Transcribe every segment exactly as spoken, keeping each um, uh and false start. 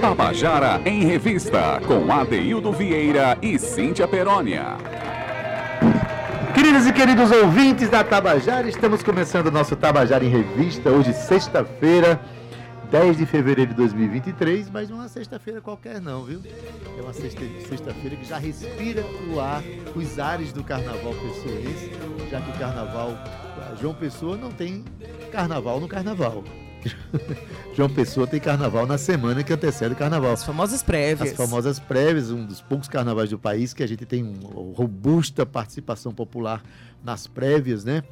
Tabajara em Revista, com Adeildo Vieira e Cíntia Perônia. Queridas e queridos ouvintes da Tabajara, estamos começando o nosso Tabajara em Revista, hoje sexta-feira, dez de fevereiro de dois mil e vinte e três, mas não é uma sexta-feira qualquer não, viu? É uma sexta-feira que já respira o ar, os ares do carnaval pessoense, já que o carnaval, João Pessoa não tem carnaval no carnaval. João Pessoa tem carnaval na semana que antecede o carnaval. As famosas prévias. As famosas prévias, um dos poucos carnavais do país que a gente tem uma robusta participação popular nas prévias, né?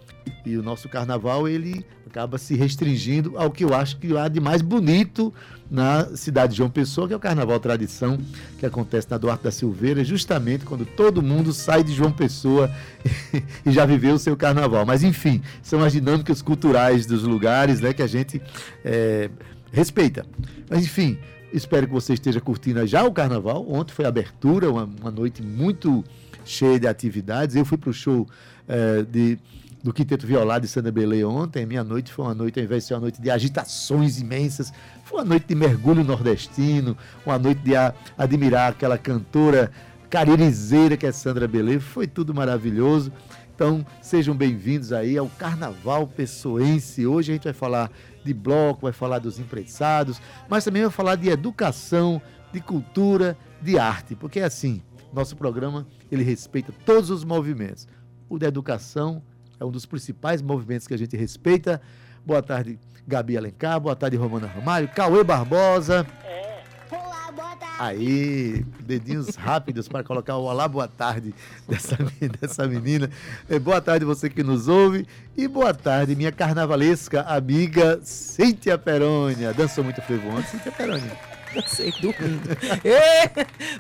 E o nosso carnaval, ele acaba se restringindo ao que eu acho que há de mais bonito na cidade de João Pessoa, que é o Carnaval Tradição, que acontece na Duarte da Silveira, justamente quando todo mundo sai de João Pessoa e já viveu o seu carnaval. Mas, enfim, são as dinâmicas culturais dos lugares, né, que a gente é, respeita. Mas, enfim, espero que você esteja curtindo já o carnaval. Ontem foi a abertura, uma, uma noite muito cheia de atividades. Eu fui para o show é, de... do Quinteto Violado de Sandra Bele ontem. Minha noite foi uma noite, ao invés de ser uma noite de agitações imensas, foi uma noite de mergulho nordestino, uma noite de a, admirar aquela cantora caririzeira que é Sandra Bele. Foi tudo maravilhoso. Então, sejam bem-vindos aí ao Carnaval Pessoense. Hoje a gente vai falar de bloco, vai falar dos imprensados, mas também vai falar de educação, de cultura, de arte, porque é assim, nosso programa, ele respeita todos os movimentos. O da educação é um dos principais movimentos que a gente respeita. Boa tarde, Gabi Alencar. Boa tarde, Romana Ramalho. Cauê Barbosa. É. Olá, boa tarde. Aí, dedinhos rápidos para colocar o olá, boa tarde dessa, dessa menina. É, boa tarde, você que nos ouve. E boa tarde, minha carnavalesca amiga Cíntia Perônia. Dançou muito frevo ontem, Cíntia Perônia. Sei, dormindo.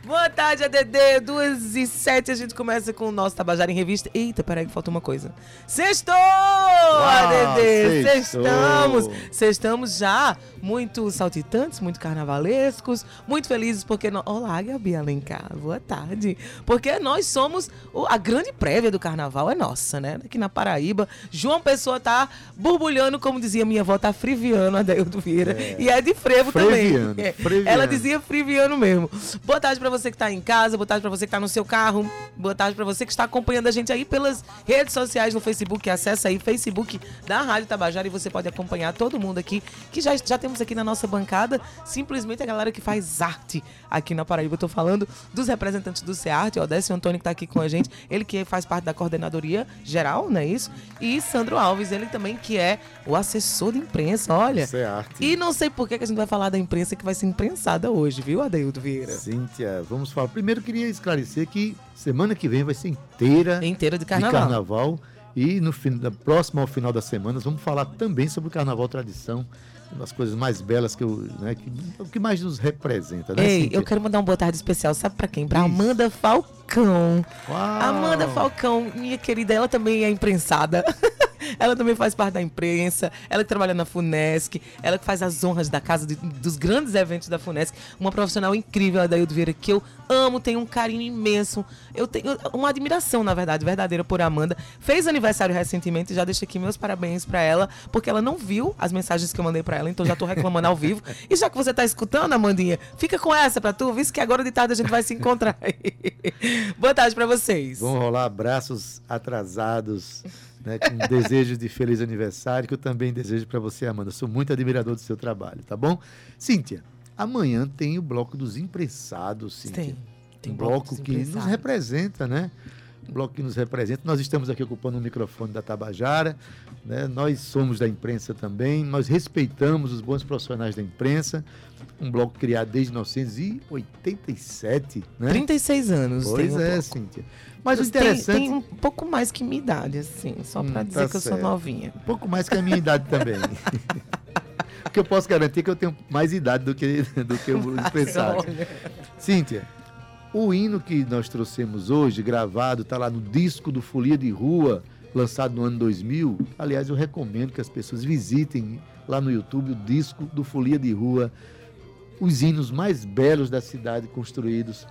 Boa tarde, A D D. Duas e sete, a gente começa com o nosso Tabajara em Revista. Eita, peraí que falta uma coisa. Sextou, A D D. Sextamos. Sextamos já muito saltitantes, muito carnavalescos, muito felizes porque... No... Olá, Gabi Alencar. Boa tarde. Porque nós somos... O... A grande prévia do carnaval é nossa, né? Aqui na Paraíba, João Pessoa tá borbulhando, como dizia minha avó, tá friviano, Adeildo Vieira. É. E é de frevo freviano também. É. Ela dizia friviano mesmo. Boa tarde pra você que tá em casa, boa tarde pra você que tá no seu carro, boa tarde pra você que está acompanhando a gente aí pelas redes sociais no Facebook. Acessa aí o Facebook da Rádio Tabajara e você pode acompanhar todo mundo aqui, que já, já temos aqui na nossa bancada, simplesmente a galera que faz arte aqui na Paraíba. Eu tô falando dos representantes do CEARTE, o Odécio Antônio que tá aqui com a gente, ele que faz parte da coordenadoria geral, não é isso? E Sandro Alves, ele também que é o assessor de imprensa, olha. CEARTE. E não sei por que que a gente vai falar da imprensa que vai ser imprensada hoje, viu, Adeildo Vieira? Cíntia, vamos falar. Primeiro, queria esclarecer que semana que vem vai ser inteira, inteira de, carnaval. de carnaval. E no próximo ao final da semana, vamos falar também sobre o Carnaval Tradição, uma das coisas mais belas que eu, né, que, o que mais nos representa, né? Ei, Cíntia? Eu quero mandar um boa tarde especial, sabe pra quem? Pra Amanda Falcão. Uau. Amanda Falcão, minha querida, ela também é imprensada. Ela também faz parte da imprensa, ela que trabalha na FUNESC, ela que faz as honras da casa, de, dos grandes eventos da FUNESC. Uma profissional incrível, Adeildo Vieira, que eu amo, tenho um carinho imenso. Eu tenho uma admiração, na verdade, verdadeira por Amanda. Fez aniversário recentemente, já deixo aqui meus parabéns pra ela, porque ela não viu as mensagens que eu mandei pra ela, então já tô reclamando ao vivo. E já que você tá escutando, Amandinha, fica com essa pra tu, visto que agora de tarde a gente vai se encontrar aí. Boa tarde pra vocês. Vão rolar abraços atrasados, né, com desejo de feliz aniversário, que eu também desejo para você, Amanda. Sou muito admirador do seu trabalho, tá bom? Cíntia, amanhã tem o bloco dos imprensados, Cíntia. Tem, tem um bloco, bloco que nos representa, né? Um bloco que nos representa. Nós estamos aqui ocupando o microfone da Tabajara, né? Nós somos da imprensa também, nós respeitamos os bons profissionais da imprensa. Um bloco criado desde mil novecentos e oitenta e sete, né? trinta e seis anos. Pois tem um é, pouco. Cíntia. Mas o interessante... Tem, tem um pouco mais que minha idade, assim, só para hum, dizer tá que eu certo. sou novinha. Um pouco mais que a minha idade também. O que eu posso garantir é que eu tenho mais idade do que, do que o pensado. Cíntia, o hino que nós trouxemos hoje, gravado, está lá no disco do Folia de Rua, lançado no ano dois mil. Aliás, eu recomendo que as pessoas visitem lá no YouTube o disco do Folia de Rua, os hinos mais belos da cidade construídos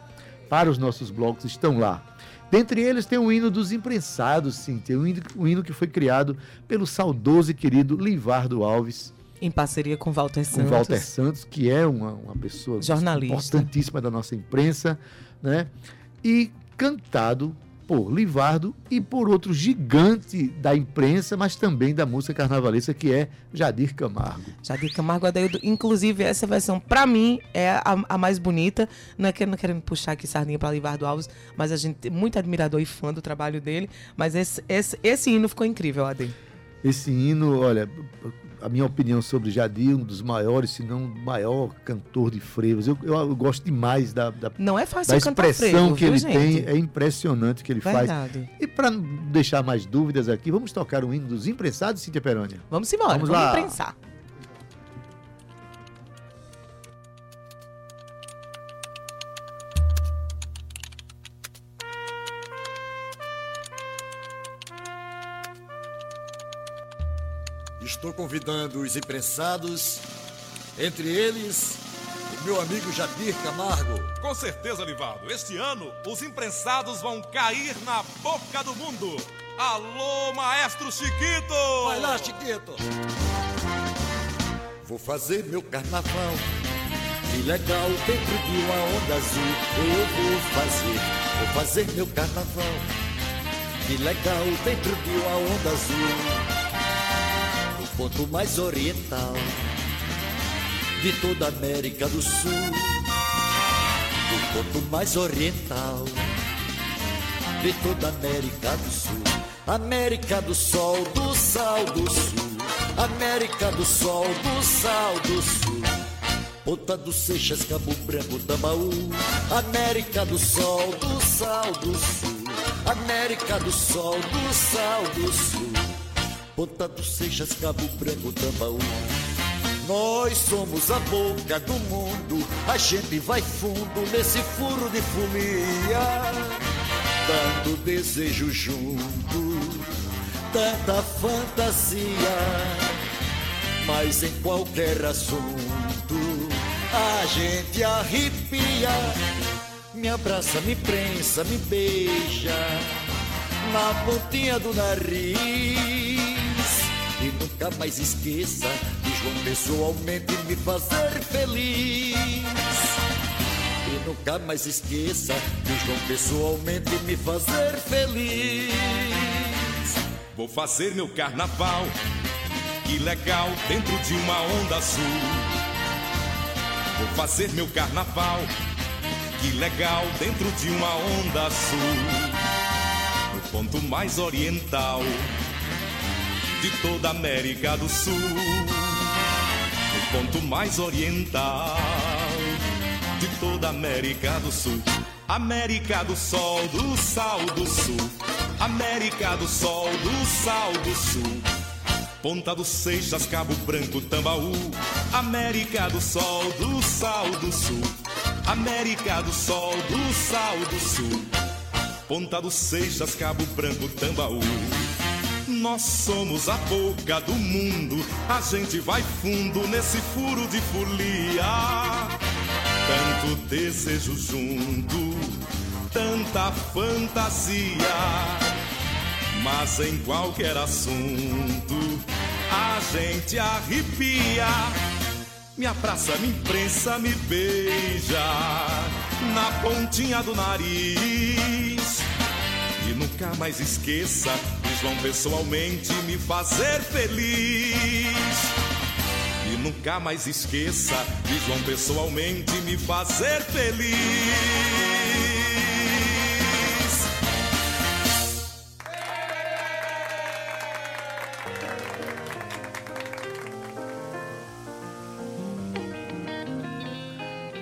para os nossos blocos estão lá. Dentre eles tem o hino dos imprensados, sim, tem o hino, o hino que foi criado pelo saudoso e querido Livardo Alves, Em parceria com Walter Santos. Com Walter Santos, que é uma, uma pessoa jornalista importantíssima da nossa imprensa, né? E cantado por Livardo e por outro gigante da imprensa, mas também da música carnavalesca, que é Jadir Camargo. Jadir Camargo, Adeildo. Inclusive, essa versão, para mim, é a, a mais bonita. Não é que eu não quero puxar aqui sardinha para Livardo Alves, mas a gente é muito admirador e fã do trabalho dele. Mas esse, esse, esse hino ficou incrível, Adeildo. Esse hino, olha... A minha opinião sobre Jadir, um dos maiores, se não o maior cantor de frevos. Eu, eu, eu gosto demais da, da, não é fácil da expressão frevo, que viu, ele gente? tem. É impressionante o que ele Verdade. faz. E para não deixar mais dúvidas aqui, vamos tocar o hino dos imprensados, Cíntia Perônia? Vamos embora, vamos, vamos lá. imprensar. Estou convidando os imprensados, entre eles, o meu amigo Jadir Camargo. Com certeza, Livardo, este ano os imprensados vão cair na boca do mundo. Alô, maestro Chiquito! Vai lá, Chiquito! Vou fazer meu carnaval, que legal, dentro de uma onda azul. Eu vou fazer, vou fazer meu carnaval, que legal, dentro de uma onda azul. Ponto mais oriental de toda a América do Sul, o ponto mais oriental de toda a América do Sul. América do Sol, do Sal do Sul, América do Sol, do Sal do Sul. Ponta do Seixas, Cabo Branco, Tambaú, América do Sol, do Sal do Sul, América do Sol, do Sal do Sul. Ponta do Seixas, Cabo Branco, Tambaú. Nós somos a boca do mundo, a gente vai fundo nesse furo de folia. Tanto desejo junto, tanta fantasia, mas em qualquer assunto a gente arrepia. Me abraça, me prensa, me beija na pontinha do nariz. E nunca mais esqueça de João pessoalmente me fazer feliz. E nunca mais esqueça de João pessoalmente me fazer feliz. Vou fazer meu carnaval, que legal, dentro de uma onda azul. Vou fazer meu carnaval, que legal, dentro de uma onda azul. No ponto mais oriental de toda a América do Sul, o ponto mais oriental de toda a América do Sul. América do Sol, do Sal do Sul, América do Sol, do Sal do Sul. Ponta do Seixas, Cabo Branco, Tambaú, América do Sol, do Sal do Sul, América do Sol, do Sal do Sul. Ponta do Seixas, Cabo Branco, Tambaú. Nós somos a boca do mundo, a gente vai fundo nesse furo de folia. Tanto desejo junto, tanta fantasia, mas em qualquer assunto a gente arrepia. Me abraça, me imprensa, me beija na pontinha do nariz. E nunca mais esqueça, vão pessoalmente me fazer feliz. E nunca mais esqueça, diz, vão pessoalmente me fazer feliz.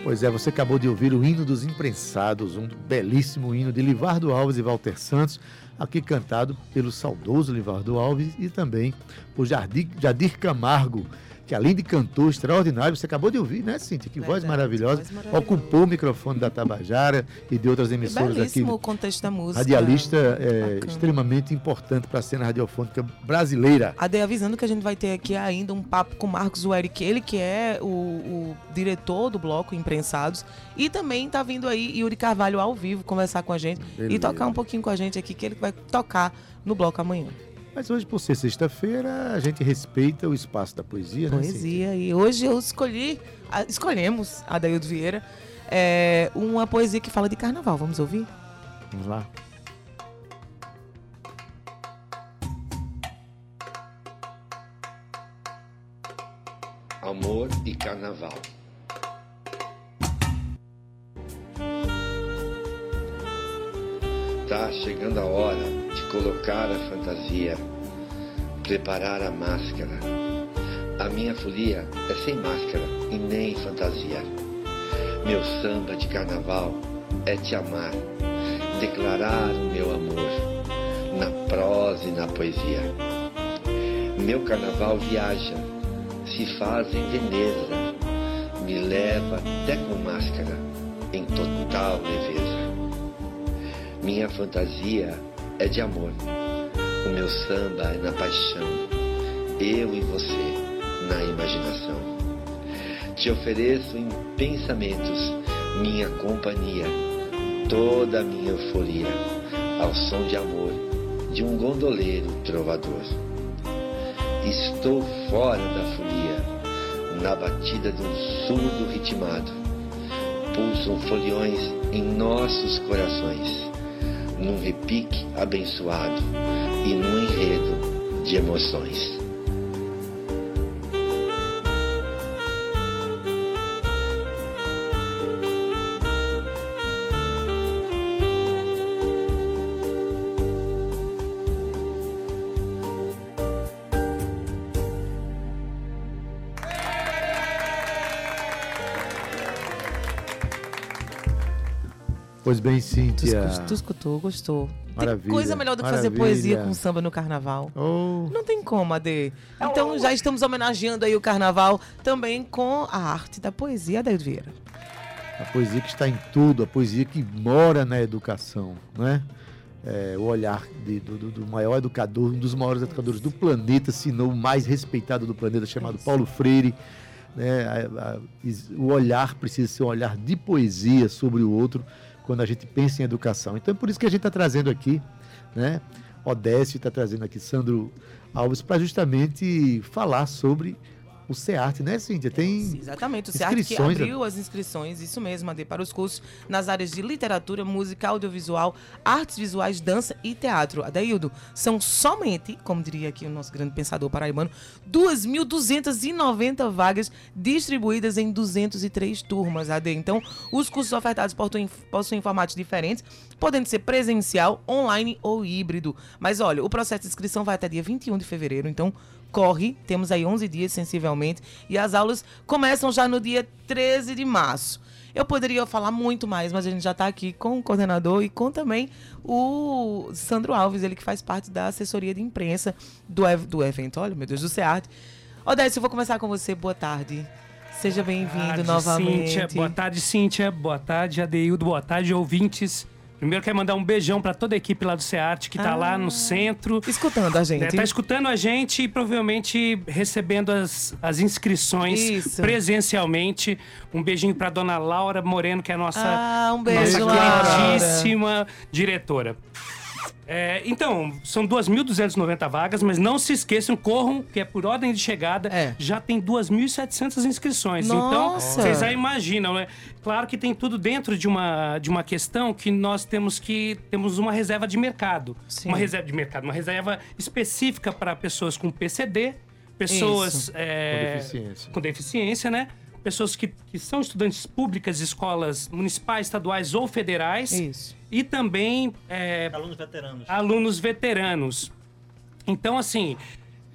Pois é, você acabou de ouvir o hino dos imprensados, um belíssimo hino de Livardo Alves e Walter Santos, aqui cantado pelo saudoso Livardo Alves e também por Jadir, Jadir Camargo, que além de cantor extraordinário, você acabou de ouvir, né, Cíntia? Que Verdade, voz maravilhosa, ocupou o microfone da Tabajara e de outras emissoras aqui. O contexto da música. Radialista é, extremamente importante para a cena radiofônica brasileira. Adei, avisando que a gente vai ter aqui ainda um papo com Marcos Werik, ele que é o, o diretor do bloco Imprensados, e também está vindo aí Yuri Carvalho ao vivo conversar com a gente. Beleza. E tocar um pouquinho com a gente aqui, que ele vai tocar no bloco amanhã. Mas hoje, por ser sexta-feira, a gente respeita o espaço da poesia, né? Poesia, né, e hoje eu escolhi, escolhemos, Adeildo Vieira, é, uma poesia que fala de carnaval. Vamos ouvir? Vamos lá. Amor e Carnaval. Tá chegando a hora de colocar a fantasia, preparar a máscara. A minha folia é sem máscara e nem fantasia. Meu samba de carnaval é te amar, declarar o meu amor na prosa e na poesia. Meu carnaval viaja, se faz em Veneza, me leva até com máscara, em total leveza. Minha fantasia é de amor, o meu samba é na paixão, eu e você na imaginação. Te ofereço em pensamentos minha companhia, toda a minha euforia, ao som de amor de um gondoleiro trovador. Estou fora da folia, na batida de um surdo ritmado. Pulsam foliões em nossos corações, num repique abençoado e num enredo de emoções. Pois bem, Cíntia. Tu, tu escutou, gostou. Maravilha. Tem coisa melhor do que maravilha. Fazer poesia com samba no carnaval. Oh. Não tem como, Ade. Então já estamos homenageando aí o carnaval também com a arte da poesia, Adeildo Vieira. A poesia que está em tudo, a poesia que mora na educação, né? É, o olhar de, do, do maior educador, um dos maiores educadores do planeta, se não o mais respeitado do planeta, chamado Paulo Freire. Né? A, a, o olhar precisa ser um olhar de poesia sobre o outro, quando a gente pensa em educação. Então é por isso que a gente está trazendo aqui, né? Odécio está trazendo aqui Sandro Alves para justamente falar sobre o CEARTE, né, Cíntia? Tem Sim, exatamente, o CEARTE que abriu as inscrições, isso mesmo, Ade, para os cursos nas áreas de literatura, música, audiovisual, artes visuais, dança e teatro. Adeildo, são somente, como diria aqui o nosso grande pensador paraibano, duas mil duzentas e noventa vagas distribuídas em duzentas e três turmas, Ade. Então, os cursos ofertados possuem, possuem formatos diferentes, podendo ser presencial, online ou híbrido. Mas, olha, o processo de inscrição vai até dia vinte e um de fevereiro, então corre, temos aí onze dias, sensivelmente, e as aulas começam já no dia treze de março. Eu poderia falar muito mais, mas a gente já está aqui com o coordenador e com também o Sandro Alves, ele que faz parte da assessoria de imprensa do, ev- do evento, olha, meu Deus, do CEARTE. Odécio, eu vou começar com você, boa tarde. Seja boa bem-vindo tarde, novamente. Cíntia. Boa tarde, Cíntia, boa tarde, Adeildo, boa tarde, ouvintes. Primeiro quero mandar um beijão para toda a equipe lá do CEARTE, que está ah, lá no centro. Escutando a gente. Está é, escutando a gente e provavelmente recebendo as, as inscrições Isso. presencialmente. Um beijinho para dona Laura Moreno, que é a nossa, ah, um beijo, nossa queridíssima diretora. É, então, são duas mil duzentas e noventa vagas, mas não se esqueçam, corram, que é por ordem de chegada, é. já tem duas mil e setecentas inscrições. Nossa. Então, vocês já imaginam, né? Claro que tem tudo dentro de uma, de uma questão que nós temos que... Temos uma reserva de mercado. Sim. Uma reserva de mercado, uma reserva específica para pessoas com P C D, pessoas é, com, deficiência. com deficiência, né? Pessoas que, que são estudantes públicas de escolas municipais, estaduais ou federais. Isso. E também... É, alunos veteranos. Alunos veteranos. Então, assim,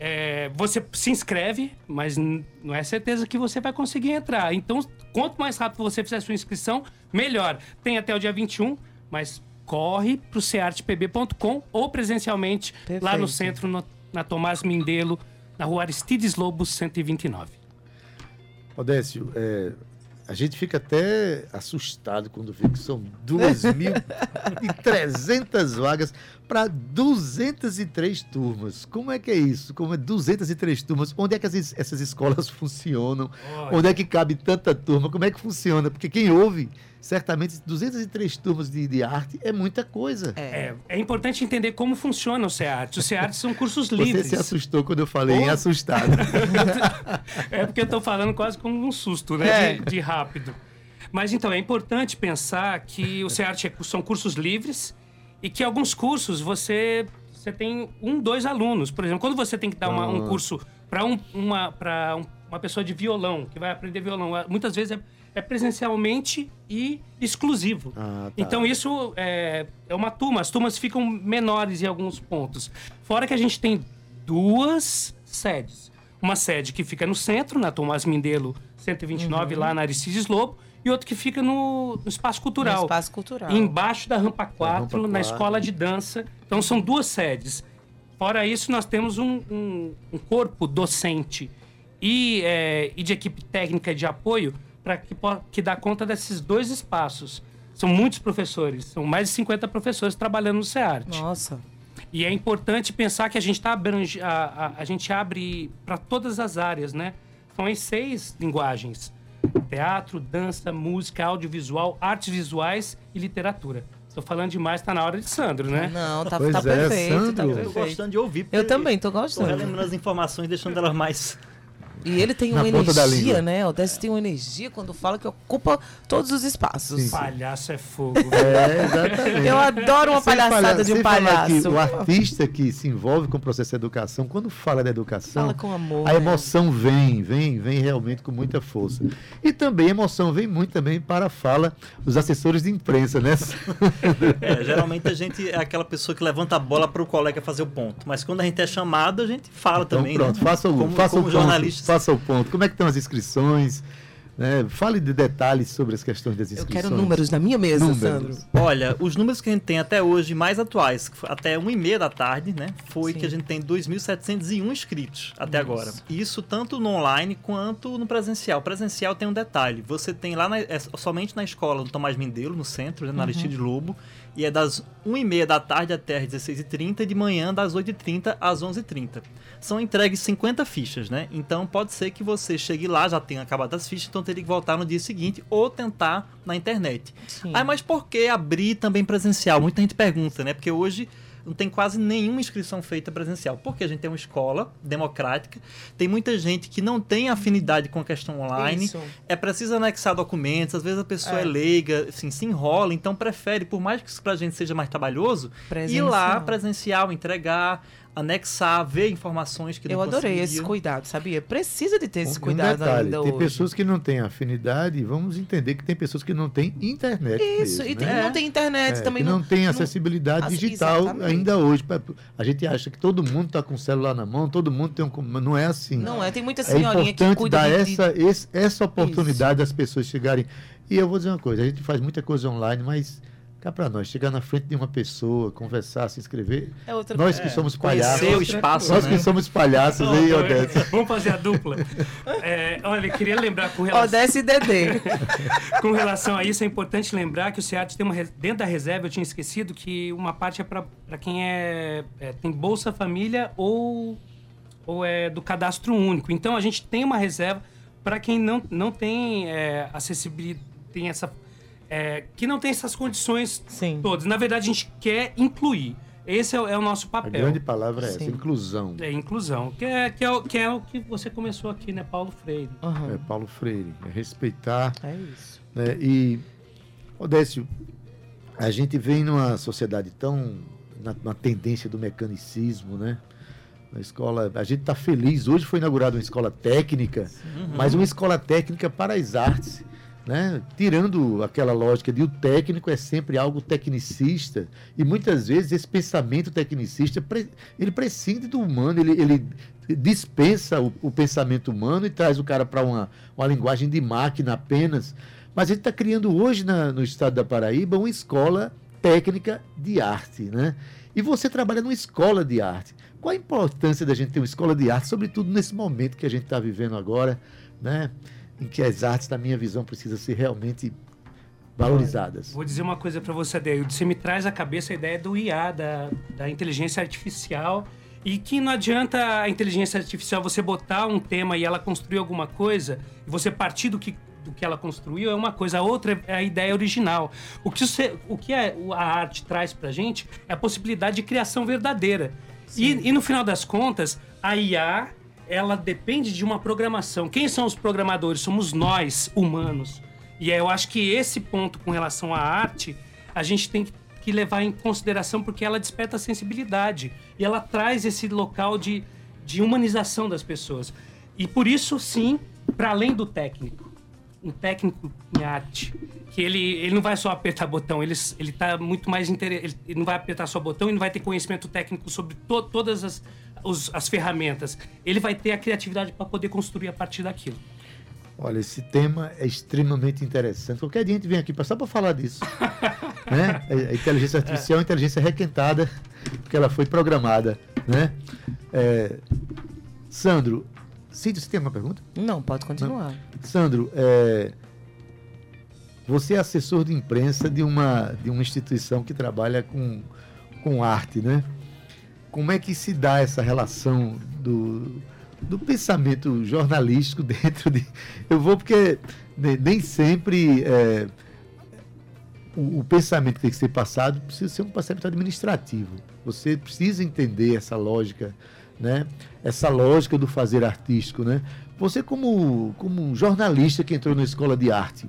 é, você se inscreve, mas n- não é certeza que você vai conseguir entrar. Então, quanto mais rápido você fizer a sua inscrição, melhor. Tem até o dia vinte e um, mas corre para o cearte p b ponto com ou presencialmente Perfeito. Lá no centro, no, na Tomás Mindelo, na rua Aristides Lobo, cento e vinte e nove. Odécio, é, a gente fica até assustado quando vê que são duas mil e trezentas vagas para duzentas e três turmas. Como é que é isso? Como é duzentas e três turmas? Onde é que as, essas escolas funcionam? Olha. Onde é que cabe tanta turma? Como é que funciona? Porque quem ouve certamente duzentas e três turmas de, de arte é muita coisa. É, é importante entender como funciona o CEARTE. O CEARTE são cursos livres. Você se assustou quando eu falei, oh. assustado. É porque eu estou falando quase como um susto, né? É. De, de rápido. Mas então, é importante pensar que o CEARTE são cursos livres e que alguns cursos você, você tem um, dois alunos. Por exemplo, quando você tem que dar uma, um curso para um, uma, um, uma pessoa de violão, que vai aprender violão, muitas vezes é... é presencialmente e exclusivo. Ah, tá. Então isso é, é uma turma. As turmas ficam menores em alguns pontos. Fora que a gente tem duas sedes. Uma sede que fica no centro, na Tomás Mindelo cento e vinte e nove, uhum. lá na Aristides Lobo. E outro que fica no, no Espaço Cultural. No Espaço Cultural. Embaixo da Rampa quatro, na Escola de Dança. Então são duas sedes. Fora isso, nós temos um, um, um corpo docente e, é, e de equipe técnica de apoio para que, que dá conta desses dois espaços. São muitos professores, são mais de cinquenta professores trabalhando no CEARTE. Nossa! E é importante pensar que a gente, tá abrange, a, a, a gente abre para todas as áreas, né? São em seis linguagens. Teatro, dança, música, audiovisual, artes visuais e literatura. Estou falando demais, está na hora de Sandro, né? Não, tá, tá, é, perfeito, Sandro. Tá perfeito. Eu tô gostando de ouvir. Eu também, tô gostando. Tô relembrando as informações, deixando elas mais... E ele tem uma energia, né? O Décio tem uma energia quando fala que ocupa todos os espaços. Sim. Palhaço é fogo. É, exatamente. Eu adoro uma sem palhaçada palha- de um palhaço. O artista que se envolve com o processo de educação, quando fala da educação, fala com amor, a emoção, né? vem, vem, vem realmente com muita força. E também a emoção vem muito também para a fala dos assessores de imprensa, né? É, geralmente a gente é aquela pessoa que levanta a bola para o colega fazer o ponto. Mas quando a gente é chamado, a gente fala então, também. Pronto, né? faça o, como, faça como o jornalista. Faça o ponto. Como é que estão as inscrições? Né? Fale de detalhes sobre as questões das inscrições. Eu quero números na minha mesa, números. Sandro. Olha, os números que a gente tem até hoje, mais atuais, até uma e meia da tarde, né? Foi Sim. que a gente tem dois mil setecentos e um inscritos até Nossa. Agora. Isso tanto no online quanto no presencial. O presencial tem um detalhe. Você tem lá, na, é somente na escola do Tomás Mindelo, no centro, né? Na uhum. Aristides Lobo. E é das uma e meia da tarde até às dezesseis e trinta e de manhã das oito e trinta às onze e trinta. São entregues cinquenta fichas, né? Então pode ser que você chegue lá, já tenha acabado as fichas, então teria que voltar no dia seguinte ou tentar na internet. Sim. Ah, mas por que abrir também presencial? Muita gente pergunta, né? Porque hoje não tem quase nenhuma inscrição feita presencial. Porque a gente tem uma escola democrática, tem muita gente que não tem afinidade com a questão online, Isso. é preciso anexar documentos, às vezes a pessoa é, é leiga, assim, se enrola, então prefere, por mais que isso pra gente seja mais trabalhoso, presencial. Ir lá presencial, entregar... anexar, ver informações que não conseguiam. Eu adorei esse cuidado, sabia? Precisa de ter um, esse cuidado um detalhe, ainda tem hoje. Tem pessoas que não têm afinidade, vamos entender que tem pessoas que não têm internet. Isso, mesmo, e tem, né? não tem internet é, também. Não, não tem acessibilidade não, digital exatamente. Ainda hoje. A gente acha que todo mundo está com o celular na mão, todo mundo tem um... Não é assim. Não é, tem muita senhorinha é que cuida... É importante dar de... essa, esse, essa oportunidade Isso. das pessoas chegarem. E eu vou dizer uma coisa, a gente faz muita coisa online, mas... Cá para nós, chegar na frente de uma pessoa, conversar, se inscrever. É outra... Nós que é, somos palhaços. O espaço, nós né? que somos palhaços, oh, hein, Odécio? Vamos fazer a dupla. É, olha, queria lembrar com relação. Odécio e Dedê. Com relação a isso, é importante lembrar que o CEARTE tem uma. Dentro da reserva, eu tinha esquecido que uma parte é para quem é, é, tem Bolsa Família ou, ou é do cadastro único. Então a gente tem uma reserva para quem não, não tem é, acessibilidade, tem essa. É, que não tem essas condições Sim. todas. Na verdade, a gente quer incluir. Esse é, é o nosso papel. A grande palavra é Sim. essa, inclusão. É, inclusão. Que é, que, é o, que é o que você começou aqui, né, Paulo Freire? Uhum. É, Paulo Freire. É respeitar. É isso. Né, e, Odécio, a gente vem numa sociedade tão... Na, na tendência do mecanicismo, né? Na escola... A gente está feliz. Hoje foi inaugurada uma escola técnica, uhum. mas uma escola técnica para as artes. Né? Tirando aquela lógica de o técnico é sempre algo tecnicista e muitas vezes esse pensamento tecnicista ele prescinde do humano, ele, ele dispensa o, o pensamento humano e traz o cara para uma, uma linguagem de máquina apenas, mas a gente está criando hoje na, no estado da Paraíba uma escola técnica de arte, né? E você trabalha numa escola de arte. Qual a importância da gente ter uma escola de arte, sobretudo nesse momento que a gente está vivendo agora, né? Em que as artes, na minha visão, precisam ser realmente valorizadas. Vou dizer uma coisa para você, Adeildo. Você me traz à cabeça a ideia do I A, da, da inteligência artificial, e que não adianta a inteligência artificial você botar um tema e ela construir alguma coisa, e você partir do que do que ela construiu é uma coisa, a outra é a ideia original. O que, você, o que é, a arte traz pra gente é a possibilidade de criação verdadeira. E, e no final das contas, a I A, ela depende de uma programação. Quem são os programadores? Somos nós, humanos. E eu acho que esse ponto com relação à arte, a gente tem que levar em consideração porque ela desperta a sensibilidade. E ela traz esse local de, de humanização das pessoas. E por isso, sim, para além do técnico. Um técnico em arte, que ele, ele não vai só apertar botão, ele, ele tá muito mais inter... ele não vai apertar só botão e não vai ter conhecimento técnico sobre to, todas as, os, as ferramentas. Ele vai ter a criatividade para poder construir a partir daquilo. Olha, esse tema é extremamente interessante. Qualquer dia a gente vem aqui só para falar disso. Né? A inteligência artificial é inteligência requentada, porque ela foi programada. Né? É... Sandro, Cíntia, você tem alguma pergunta? Não, pode continuar. Não. Sandro, é... você é assessor de imprensa de uma, de uma instituição que trabalha com, com arte, né? Como é que se dá essa relação do... do pensamento jornalístico dentro de... Eu vou porque nem sempre é, o, o pensamento que tem que ser passado precisa ser um pensamento administrativo. Você precisa entender essa lógica, né? Essa lógica do fazer artístico, né? Você como, como um jornalista que entrou na escola de arte,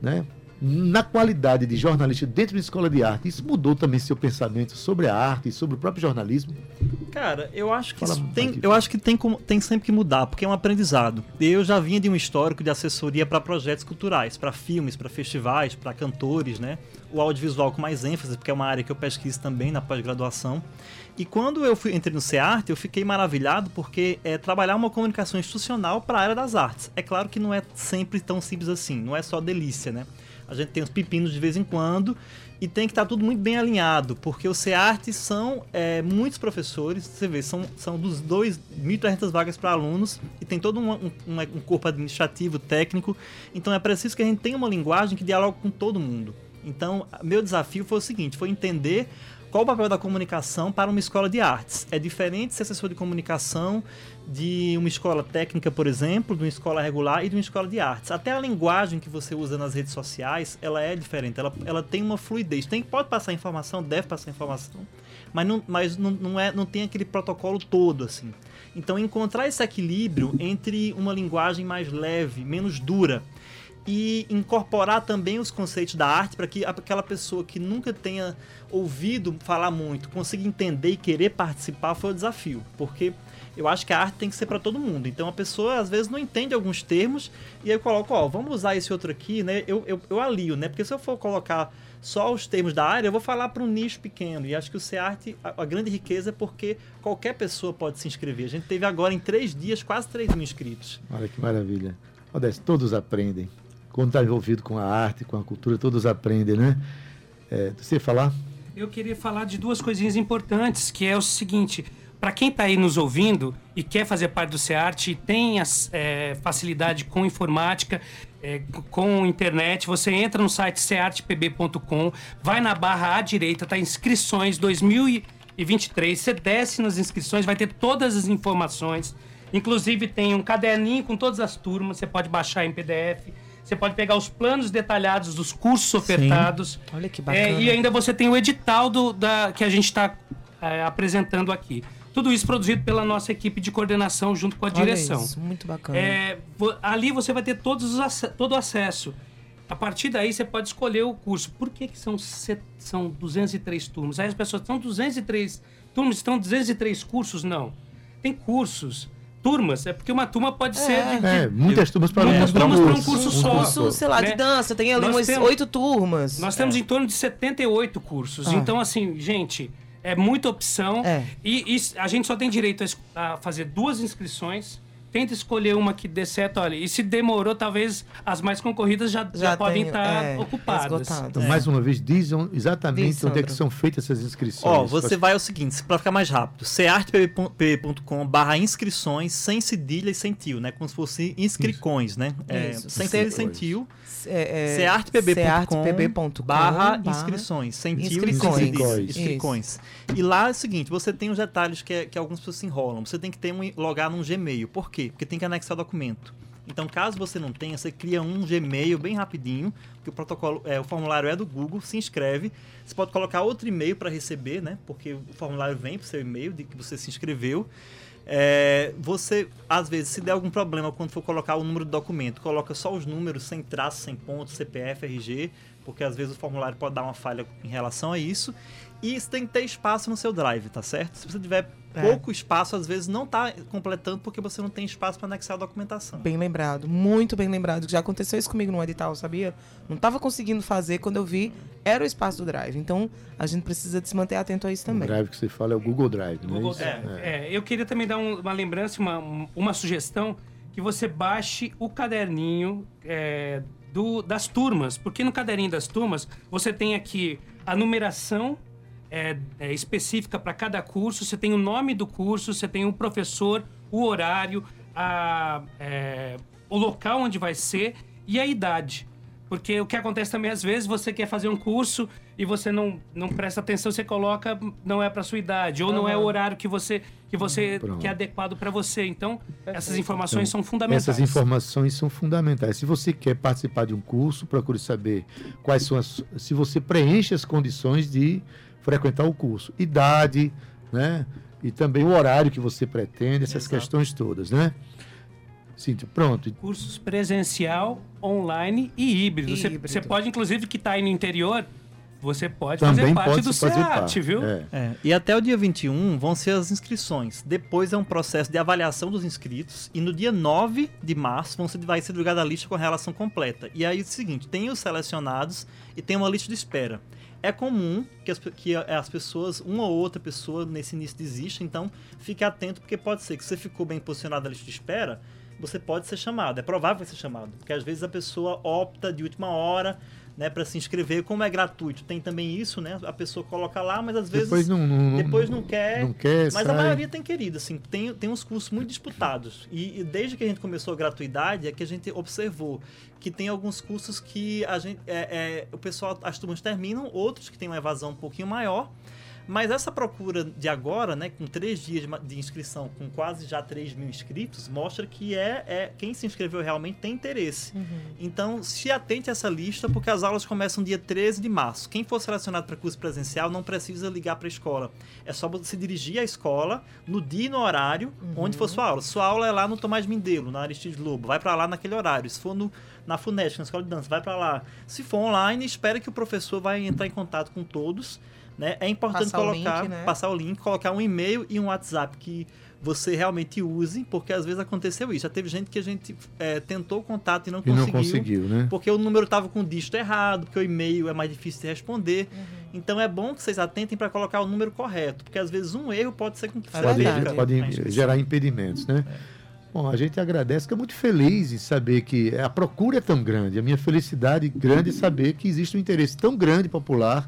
né? Na qualidade de jornalista dentro da escola de arte, isso mudou também seu pensamento sobre a arte e sobre o próprio jornalismo? Cara, eu acho que, isso tem, eu acho que tem, como, tem sempre que mudar, porque é um aprendizado. Eu já vinha de um histórico de assessoria para projetos culturais, para filmes, para festivais, para cantores, né? O audiovisual com mais ênfase, porque é uma área que eu pesquiso também na pós-graduação. E quando eu fui, entrei no CEARTE, eu fiquei maravilhado porque é trabalhar uma comunicação institucional para a área das artes. É claro que não é sempre tão simples assim, não é só delícia, né? A gente tem os pepinos de vez em quando e tem que estar tudo muito bem alinhado, porque o CEARTE são é, muitos professores, você vê, são, são dos dois mil e trezentas vagas para alunos e tem todo um, um, um corpo administrativo, técnico, então é preciso que a gente tenha uma linguagem que dialogue com todo mundo. Então, meu desafio foi o seguinte, foi entender qual o papel da comunicação para uma escola de artes. É diferente ser assessor de comunicação de uma escola técnica, por exemplo, de uma escola regular e de uma escola de artes. Até a linguagem que você usa nas redes sociais, ela é diferente, ela, ela tem uma fluidez. Tem, pode passar informação, deve passar informação, mas, não, mas não, não, é, não tem aquele protocolo todo, assim. Então, encontrar esse equilíbrio entre uma linguagem mais leve, menos dura, e incorporar também os conceitos da arte para que aquela pessoa que nunca tenha ouvido falar muito consiga entender e querer participar foi o desafio, porque eu acho que a arte tem que ser para todo mundo, então a pessoa às vezes não entende alguns termos e aí eu coloco, ó, vamos usar esse outro aqui, né? eu, eu, eu alio, né? Porque se eu for colocar só os termos da área, eu vou falar para um nicho pequeno, e acho que o CEARTE, a, a grande riqueza é porque qualquer pessoa pode se inscrever. A gente teve agora em três dias quase três mil inscritos. Olha que maravilha, Odécio, todos aprendem. Quando está envolvido com a arte, com a cultura, todos aprendem, né? É, você ia falar? Eu queria falar de duas coisinhas importantes, que é o seguinte, para quem está aí nos ouvindo e quer fazer parte do CEARTE e tem as, é, facilidade com informática, é, com internet, você entra no site cearte p b ponto com, vai na barra à direita, está inscrições dois mil e vinte e três, você desce nas inscrições, vai ter todas as informações, inclusive tem um caderninho com todas as turmas, você pode baixar em P D F. Você pode pegar os planos detalhados dos cursos ofertados. Sim. Olha que bacana. É, e ainda você tem o edital do, da, que a gente está é, apresentando aqui. Tudo isso produzido pela nossa equipe de coordenação junto com a Olha direção. Isso, muito bacana. É, ali você vai ter todos os, todo o acesso. A partir daí você pode escolher o curso. Por que, que são, são duzentos e três turmas? Aí as pessoas estão duzentos e três turmas, estão duzentos e três cursos? Não. Tem cursos. Turmas, é porque uma turma pode é, ser... De, é, muitas turmas para muitas um, turmas para um curso só. Um curso, sei lá, né? De dança, tem ali umas oito turmas. Nós temos é. em torno de setenta e oito cursos. Ah. Então, assim, gente, é muita opção. É. E, e a gente só tem direito a, a fazer duas inscrições. Tenta escolher uma que dê certo, olha. E se demorou, talvez as mais concorridas já, já, já podem estar é, ocupadas. Então, é. mais uma vez, diz exatamente Diz, onde é que são feitas essas inscrições. Ó, oh, você pode... vai ao seguinte, para ficar mais rápido, cearte p b ponto com barra inscrições, sem cedilha e sem tio, né? Como se fosse inscrições, né? É, sem cedilha e sem tio. cearte p b ponto com barra inscrições, sem tio e sem inscrições. E lá é o seguinte, você tem os detalhes que, que algumas pessoas se enrolam. Você tem que ter um, logar num Gmail. Por quê? Porque tem que anexar documento. Então, caso você não tenha, você cria um Gmail bem rapidinho, porque o protocolo, é, o formulário é do Google, se inscreve. Você pode colocar outro e-mail para receber, né? Porque o formulário vem para o seu e-mail de que você se inscreveu. É, você, às vezes, se der algum problema quando for colocar o número do documento, coloca só os números, sem traço, sem ponto, C P F, R G, porque às vezes o formulário pode dar uma falha em relação a isso. E você tem que ter espaço no seu drive, tá certo? Se você tiver é. pouco espaço, às vezes não tá completando porque você não tem espaço para anexar a documentação. Bem lembrado, muito bem lembrado. Já aconteceu isso comigo no edital, sabia? Não tava conseguindo fazer, quando eu vi, era o espaço do drive. Então, a gente precisa de se manter atento a isso também. O drive que você fala é o Google Drive, não é isso? É, é. é. Eu queria também dar um, uma lembrança, uma, uma sugestão, que você baixe o caderninho é, do, das turmas. Porque no caderninho das turmas, você tem aqui a numeração... É, é específica para cada curso, você tem o nome do curso, você tem o professor, o horário, a, é, o local onde vai ser e a idade. Porque o que acontece também, às vezes, você quer fazer um curso e você não, não presta atenção, você coloca, não é para sua idade, ou ah, não é o horário que você, que, você, que é adequado para você. Então, essas informações então, são fundamentais. Essas informações são fundamentais. Se você quer participar de um curso, procure saber quais são as... Se você preenche as condições de... frequentar o curso, idade, né? E também o horário que você pretende, essas Exato. Questões todas, né? Cíntia, pronto. Cursos presencial, online e híbrido. E você, híbrido. Você pode, inclusive, que está aí no interior, você pode também fazer parte pode do CEARTE, viu? É. É. E até o dia vinte e um vão ser as inscrições. Depois é um processo de avaliação dos inscritos e no dia nove de março vão ser, vai ser divulgada a lista com a relação completa. E aí é o seguinte, tem os selecionados e tem uma lista de espera. É comum que as, que as pessoas, uma ou outra pessoa nesse início desista, então fique atento, porque pode ser que você ficou bem posicionado na lista de espera, você pode ser chamado, é provável ser chamado, porque às vezes a pessoa opta de última hora, né, para se inscrever, como é gratuito, tem também isso, né, a pessoa coloca lá, mas às vezes depois não, não, depois não quer, não quer, mas sai. A maioria tem querido, assim, tem, tem uns cursos muito disputados, e, e desde que a gente começou a gratuidade é que a gente observou que tem alguns cursos que a gente, é, é, o pessoal, as turmas terminam, outros que tem uma evasão um pouquinho maior, mas essa procura de agora, né, com três dias de inscrição, com quase já três mil inscritos, mostra que é, é, quem se inscreveu realmente tem interesse. Uhum. Então, se atente a essa lista, porque as aulas começam dia treze de março. Quem for selecionado para curso presencial não precisa ligar para a escola. É só se dirigir à escola no dia e no horário, uhum. onde for sua aula. Sua aula é lá no Tomás Mindelo, na Aristides Lobo. Vai para lá naquele horário. Se for no, na FUNESC, na Escola de Dança, vai para lá. Se for online, espera que o professor vai entrar em contato com todos. Né? É importante passar colocar, o link, né? passar o link, colocar um e-mail e um WhatsApp que você realmente use, porque às vezes aconteceu isso. Já teve gente que a gente é, tentou contato e não e conseguiu, não conseguiu né? porque o número estava com o dígito errado, porque o e-mail é mais difícil de responder. Uhum. Então é bom que vocês atentem para colocar o número correto, porque às vezes um erro pode ser com que pode, pode, pode gerar impedimentos, né? É. Bom, a gente agradece, fica muito feliz em saber que a procura é tão grande, a minha felicidade grande é saber que existe um interesse tão grande popular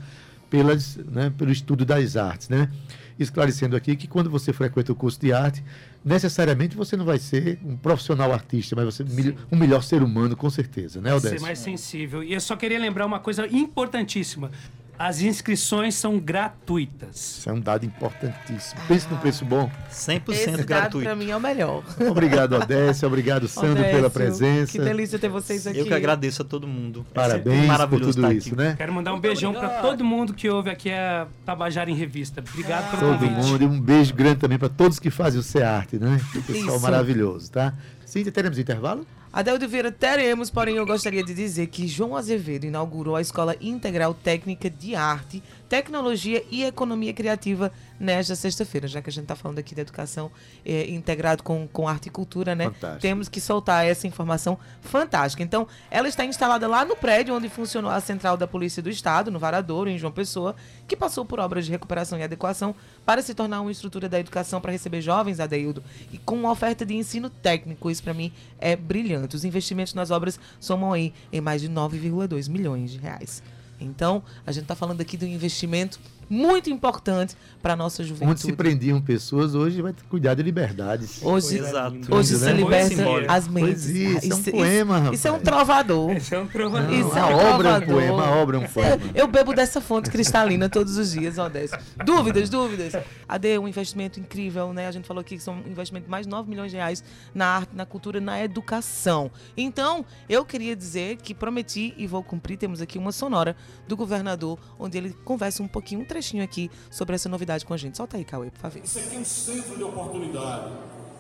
Pelas, né, pelo estudo das artes, né? Esclarecendo aqui que quando você frequenta o curso de arte, necessariamente você não vai ser um profissional artista, mas você é um melhor ser humano, com certeza, né, Odécio? Vai ser mais sensível. E eu só queria lembrar uma coisa importantíssima. As inscrições são gratuitas. Isso é um dado importantíssimo. Pense ah, num preço bom. cem por cento esse gratuito. Dado para mim é o melhor. Obrigado, Odécio. Obrigado, Sandro, Odécio, pela presença. Que delícia ter vocês aqui. Eu que agradeço a todo mundo. Parabéns é por tudo isso, aqui. Né? Quero mandar um muito beijão para todo mundo que ouve aqui a Tabajara em Revista. Obrigado ah, pelo convite. Todo mundo. E um beijo grande também para todos que fazem o CEARTE, né? O pessoal isso. maravilhoso, tá? Cíntia, teremos intervalo? Adeildo Vieira, teremos, porém eu gostaria de dizer que João Azevedo inaugurou a Escola Integral Técnica de Arte, Tecnologia e Economia Criativa nesta sexta-feira, já que a gente está falando aqui da educação é, integrado com, com arte e cultura, né? Fantástico. Temos que soltar essa informação fantástica. Então, ela está instalada lá no prédio onde funcionou a Central da Polícia do Estado, no Varadouro, em João Pessoa, que passou por obras de recuperação e adequação para se tornar uma estrutura da educação para receber jovens, Adeildo, e com uma oferta de ensino técnico. Isso, para mim, é brilhante. Os investimentos nas obras somam aí em mais de nove vírgula dois milhões de reais. Então, a gente está falando aqui de um investimento muito importante para a nossa juventude. Onde se prendiam pessoas, hoje vai cuidar de liberdades. Hoje, exato, hoje né? se libertam as mentes. Isso, isso é um poema, rapaz. Isso é um trovador. Isso é um trovador. Não, isso é um obra trovador. É um poema, a obra é um poema. Eu bebo dessa fonte cristalina todos os dias, Odécio. Dúvidas, dúvidas. Ade, um investimento incrível, né? A gente falou aqui que são um investimento de mais de nove milhões de reais na arte, na cultura, na educação. Então, eu queria dizer que prometi e vou cumprir. Temos aqui uma sonora do governador, onde ele conversa um pouquinho, um trechinho aqui sobre essa novidade com a gente. Solta aí, Cauê, por favor. Isso aqui é um centro de oportunidade.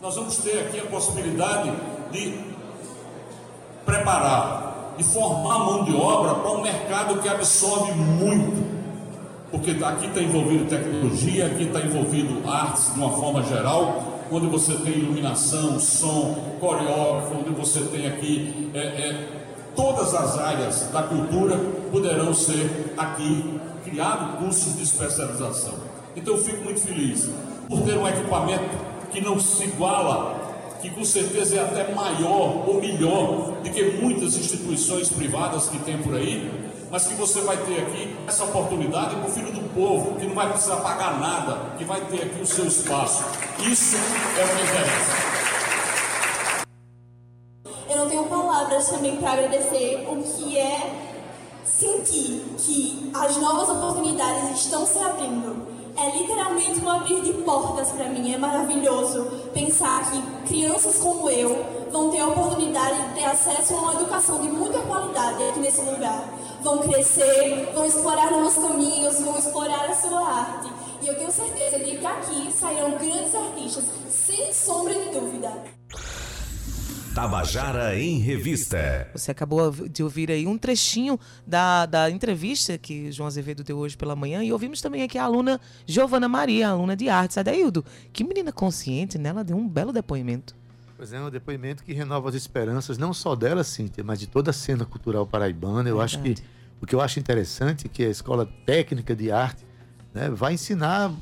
Nós vamos ter aqui a possibilidade de preparar, de formar mão de obra para um mercado que absorve muito. Porque aqui está envolvido tecnologia, aqui está envolvido artes de uma forma geral, onde você tem iluminação, som, coreógrafo, onde você tem aqui é, é, todas as áreas da cultura poderão ser aqui criados cursos de especialização. Então eu fico muito feliz por ter um equipamento que não se iguala, que com certeza é até maior ou melhor do que muitas instituições privadas que tem por aí, mas que você vai ter aqui essa oportunidade para o filho do povo, que não vai precisar pagar nada, que vai ter aqui o seu espaço. Isso é o que interessa. Eu não tenho palavras também para agradecer o que é sentir que as novas oportunidades estão se abrindo. É literalmente um abrir de portas para mim, é maravilhoso pensar que crianças como eu vão ter a oportunidade de ter acesso a uma educação de muita qualidade aqui nesse lugar. Vão crescer, vão explorar novos caminhos, vão explorar a sua arte. E eu tenho certeza de que daqui sairão grandes artistas, sem sombra de dúvida. Tabajara em Revista. Você acabou de ouvir aí um trechinho da, da entrevista que João Azevedo deu hoje pela manhã, e ouvimos também aqui a aluna Giovana Maria, aluna de artes. Adeildo, que menina consciente, né? Ela deu um belo depoimento. Pois é, um depoimento que renova as esperanças, não só dela, Cíntia, mas de toda a cena cultural paraibana. Eu Verdade. acho que o que eu acho interessante é que a Escola Técnica de Arte, né, vai ensinar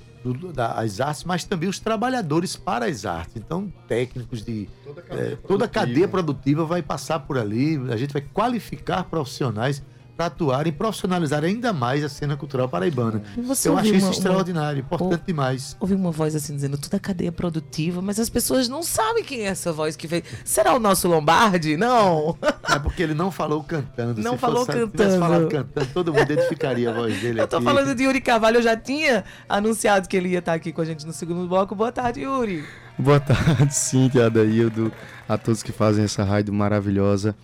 as artes, mas também os trabalhadores para as artes. Então, técnicos de... Toda a cadeia, é, toda a cadeia produtiva vai passar por ali, a gente vai qualificar profissionais para atuar e profissionalizar ainda mais a cena cultural paraibana. Você eu achei isso uma, extraordinário, uma, importante ou, demais. Ouvi uma voz assim dizendo, toda a cadeia produtiva, mas as pessoas não sabem quem é essa voz que fez. Será o nosso Lombardi? Não. É porque ele não falou cantando. Não Se falou fosse, cantando. Se tivesse falado cantando, todo mundo identificaria a voz dele. Eu tô aqui. falando de Yuri Carvalho, eu já tinha anunciado que ele ia estar aqui com a gente no segundo bloco. Boa tarde, Yuri. Boa tarde, Cíntia, Adeildo, a todos que fazem essa rádio maravilhosa.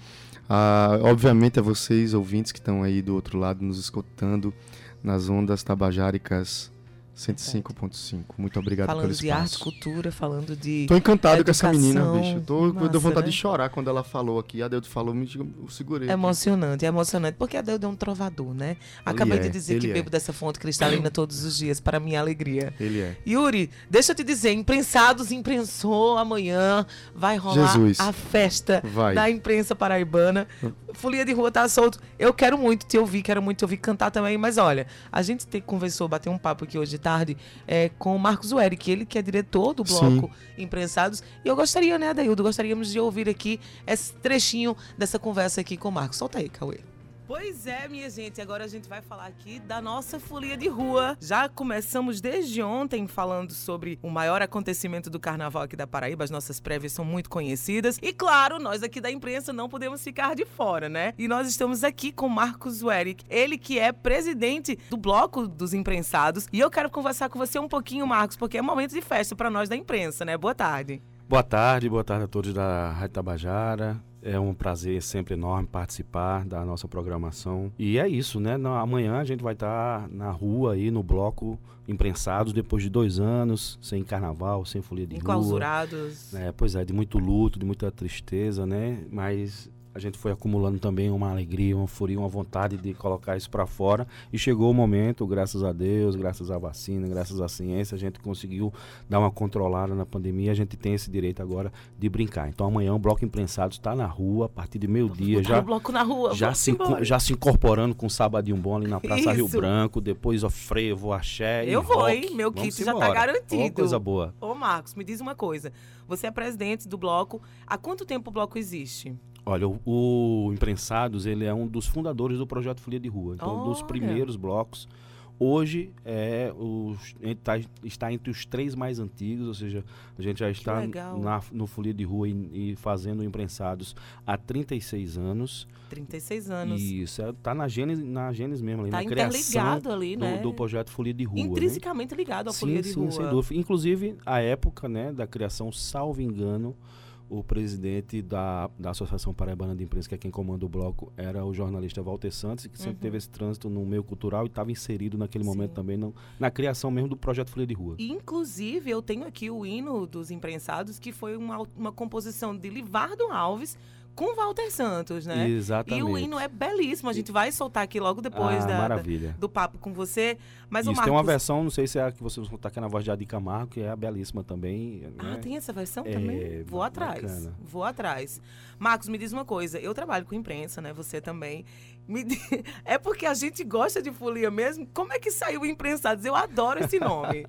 Ah, obviamente a vocês, ouvintes que estão aí do outro lado nos escutando nas ondas tabajáricas cento e cinco ponto cinco. Muito obrigado falando pelo espaço. Falando de arte, cultura, falando de Tô encantado educação, com essa menina, bicho. Tô, massa, eu deu vontade né? de chorar quando ela falou aqui. A Deildo falou, me eu segurei. É emocionante, é emocionante. Porque a Deildo é um trovador, né? Acabei é, de dizer que é. bebo dessa fonte cristalina todos os dias, para minha alegria. Ele é. Yuri, deixa eu te dizer, Imprensados Imprensou, amanhã vai rolar Jesus. a festa vai. da imprensa paraibana. Folia de Rua tá solto. Eu quero muito te ouvir, quero muito te ouvir cantar também, mas olha, a gente te conversou, bateu um papo aqui hoje tarde é, com o Marcos Werik, ele que é diretor do bloco Sim. Imprensados. E eu gostaria, né, Adeildo, gostaríamos de ouvir aqui esse trechinho dessa conversa aqui com o Marcos. Solta aí, Cauê. Pois é, minha gente, agora a gente vai falar aqui da nossa Folia de Rua. Já começamos desde ontem falando sobre o maior acontecimento do Carnaval aqui da Paraíba, as nossas prévias são muito conhecidas. E claro, nós aqui da imprensa não podemos ficar de fora, né? E nós estamos aqui com Marcos Werik, ele que é presidente do Bloco dos Imprensados. E eu quero conversar com você um pouquinho, Marcos, porque é momento de festa para nós da imprensa, né? Boa tarde. Boa tarde, boa tarde a todos da Rádio Tabajara. É um prazer sempre enorme participar da nossa programação. E é isso, né? Amanhã a gente vai estar na rua aí, no bloco Imprensados, depois de dois anos, sem carnaval, sem folia de rua. Enclausurados. É, pois é, de muito luto, de muita tristeza, né? Mas a gente foi acumulando também uma alegria, uma furia, uma vontade de colocar isso para fora. E chegou o momento, graças a Deus, graças à vacina, graças à ciência, a gente conseguiu dar uma controlada na pandemia. A gente tem esse direito agora de brincar. Então amanhã o Bloco Imprensados está na rua, a partir de meio-dia. Já, bloco na rua, já, se inco- já se incorporando com o Sabadinho Bom ali na Praça isso. Rio Branco, depois o frevo, axé. Eu vou, hein? Meu Vamos kit já está garantido. Uma coisa boa. Ô Marcos, me diz uma coisa. Você é presidente do Bloco. Há quanto tempo o Bloco existe? Olha, o, o Imprensados, ele é um dos fundadores do projeto Folia de Rua. Então, Olha. um dos primeiros blocos. Hoje é, os, tá, está entre os três mais antigos, ou seja, a gente já está na, no Folia de Rua e, e fazendo imprensados há trinta e seis anos. trinta e seis anos. Isso, está na gênese, na gênese mesmo, ali, tá na criação ali, né? do, do projeto Folia de Rua. Intrinsecamente né? ligado ao sim, Folia de sim, Rua. Sim, sem dúvida. Inclusive, a época né, da criação, salvo engano, o presidente da, da Associação Paraibana de Imprensa, que é quem comanda o bloco, era o jornalista Walter Santos, que sempre uhum. teve esse trânsito no meio cultural e estava inserido naquele Sim. momento também no, na criação mesmo do projeto Folia de Rua. Inclusive, eu tenho aqui o hino dos imprensados, que foi uma, uma composição de Livardo Alves com Walter Santos, né? Exatamente. E o hino é belíssimo, a gente vai soltar aqui logo depois ah, da, da, do papo com você. Mas isso, o Marcos... tem uma versão, não sei se é a que vocês vão soltar, que é na voz de Jadir Camargo, que é belíssima também. Né? Ah, tem essa versão é, também? Vou atrás, bacana. vou atrás. Marcos, me diz uma coisa, eu trabalho com imprensa, né? Você também. Me... É porque a gente gosta de folia mesmo? Como é que saiu Imprensados? Eu adoro esse nome.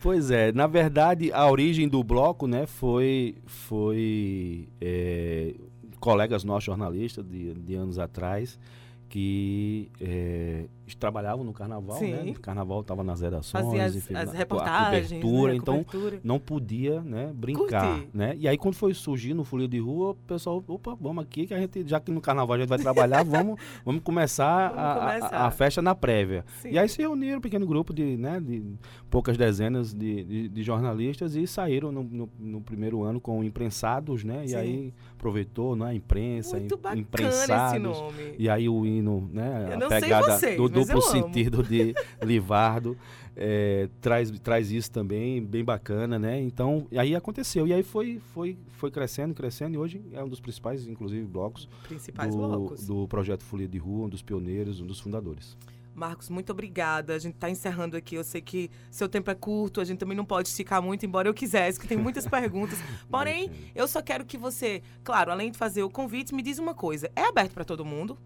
Pois é, na verdade, a origem do bloco, né, foi... foi é... colegas nossos jornalistas de, de anos atrás que é, trabalhavam no Carnaval, Sim. né? O Carnaval estava nas redações, fazia as, enfim, as reportagens, a cobertura, né? Então cobertura. não podia, né, brincar, Curti. né? E aí quando foi surgir no Folia de Rua, o pessoal, opa, vamos aqui que a gente, já que no Carnaval a gente vai trabalhar, vamos, vamos começar, vamos a, começar. A, a festa na prévia. Sim. E aí se reuniram um pequeno grupo de, né, de poucas dezenas de, de, de jornalistas e saíram no, no, no primeiro ano com imprensados, né? E Sim. aí aproveitou, né, a imprensa, Muito bacana imprensados. Esse nome. E aí o hino, né, Eu a não pegada sei vocês, do duplo sentido de Livardo é, traz, traz isso também, bem bacana, né? Então, aí aconteceu. E aí foi, foi, foi crescendo, crescendo, e hoje é um dos principais, inclusive, blocos, principais do, blocos. do projeto Folia de Rua, um dos pioneiros, um dos fundadores. Marcos, muito obrigada. A gente está encerrando aqui. Eu sei que seu tempo é curto, a gente também não pode esticar muito, embora eu quisesse, que tem muitas perguntas. Porém, eu só quero que você, claro, além de fazer o convite, me diz uma coisa. É aberto para todo mundo?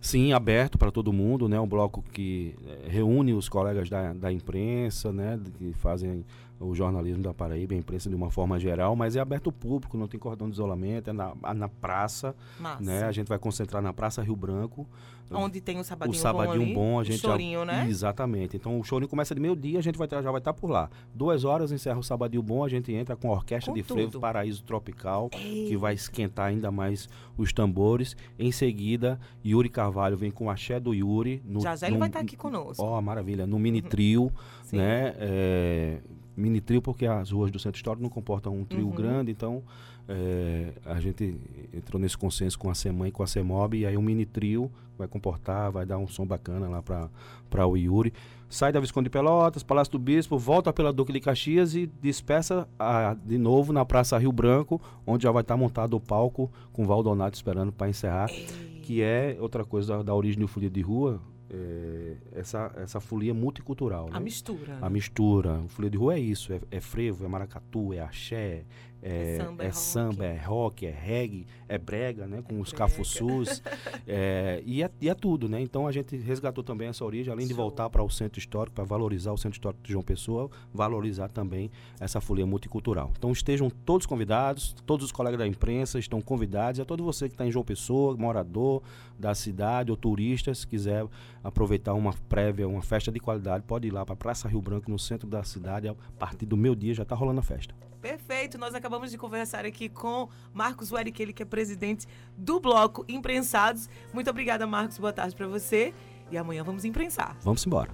Sim, aberto para todo mundo, né? Um bloco que reúne os colegas da, da imprensa, né? Que fazem o jornalismo da Paraíba, a imprensa de uma forma geral, mas é aberto ao público, não tem cordão de isolamento, é na, na praça, Massa. né? A gente vai concentrar na Praça Rio Branco. Onde tem o Sabadinho Bom O Sabadinho Bom, bom a gente o chorinho, já... né? Exatamente. Então o chorinho começa de meio-dia, a gente vai, já vai estar por lá. Duas horas encerra o Sabadinho Bom, a gente entra com a Orquestra com de tudo. Frevo Paraíso Tropical, Ei. que vai esquentar ainda mais os tambores. Em seguida, Yuri Carvalho vem com o axé do Yuri. No, já já ele no... vai estar aqui conosco. Ó, oh, maravilha. No mini trio, né? É... mini trio, porque as ruas do Centro Histórico não comportam um trio uhum. grande, então é, a gente entrou nesse consenso com a SEMAN e com a CEMOB, e aí um mini trio vai comportar, vai dar um som bacana lá para o Yuri. Sai da Visconde de Pelotas, Palácio do Bispo, volta pela Duque de Caxias e despeça a, de novo na Praça Rio Branco, onde já vai estar montado o palco com o Valdonato esperando para encerrar, Ei. que é outra coisa da, da origem do Folia de Rua, É, essa, essa folia multicultural. A né? mistura. Né? A mistura. O Folia de Rua é isso, é, é frevo, é maracatu, é axé, é, é, samba, é, é samba, é rock, é reggae, é brega, né? Com é os cafuçus. é, e, é, e é tudo, né? Então a gente resgatou também essa origem, além de voltar para o Centro Histórico, para valorizar o Centro Histórico de João Pessoa, valorizar também essa folia multicultural. Então estejam todos convidados, todos os colegas da imprensa estão convidados, a todo você que está em João Pessoa, morador da cidade ou turista, se quiser aproveitar uma prévia, uma festa de qualidade, pode ir lá para a Praça Rio Branco, no centro da cidade, a partir do meio-dia já está rolando a festa. Perfeito, nós acabamos de conversar aqui com Marcos Werik, ele que é presidente do bloco Imprensados. Muito obrigada, Marcos, boa tarde para você e amanhã vamos imprensar. Vamos embora.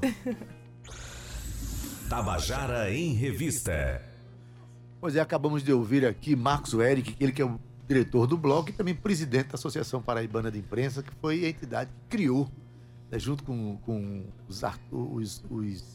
Tabajara em Revista. Pois é, acabamos de ouvir aqui Marcos Werik, ele que é o diretor do bloco e também presidente da Associação Paraibana de Imprensa, que foi a entidade que criou, né, junto com, com os, os, os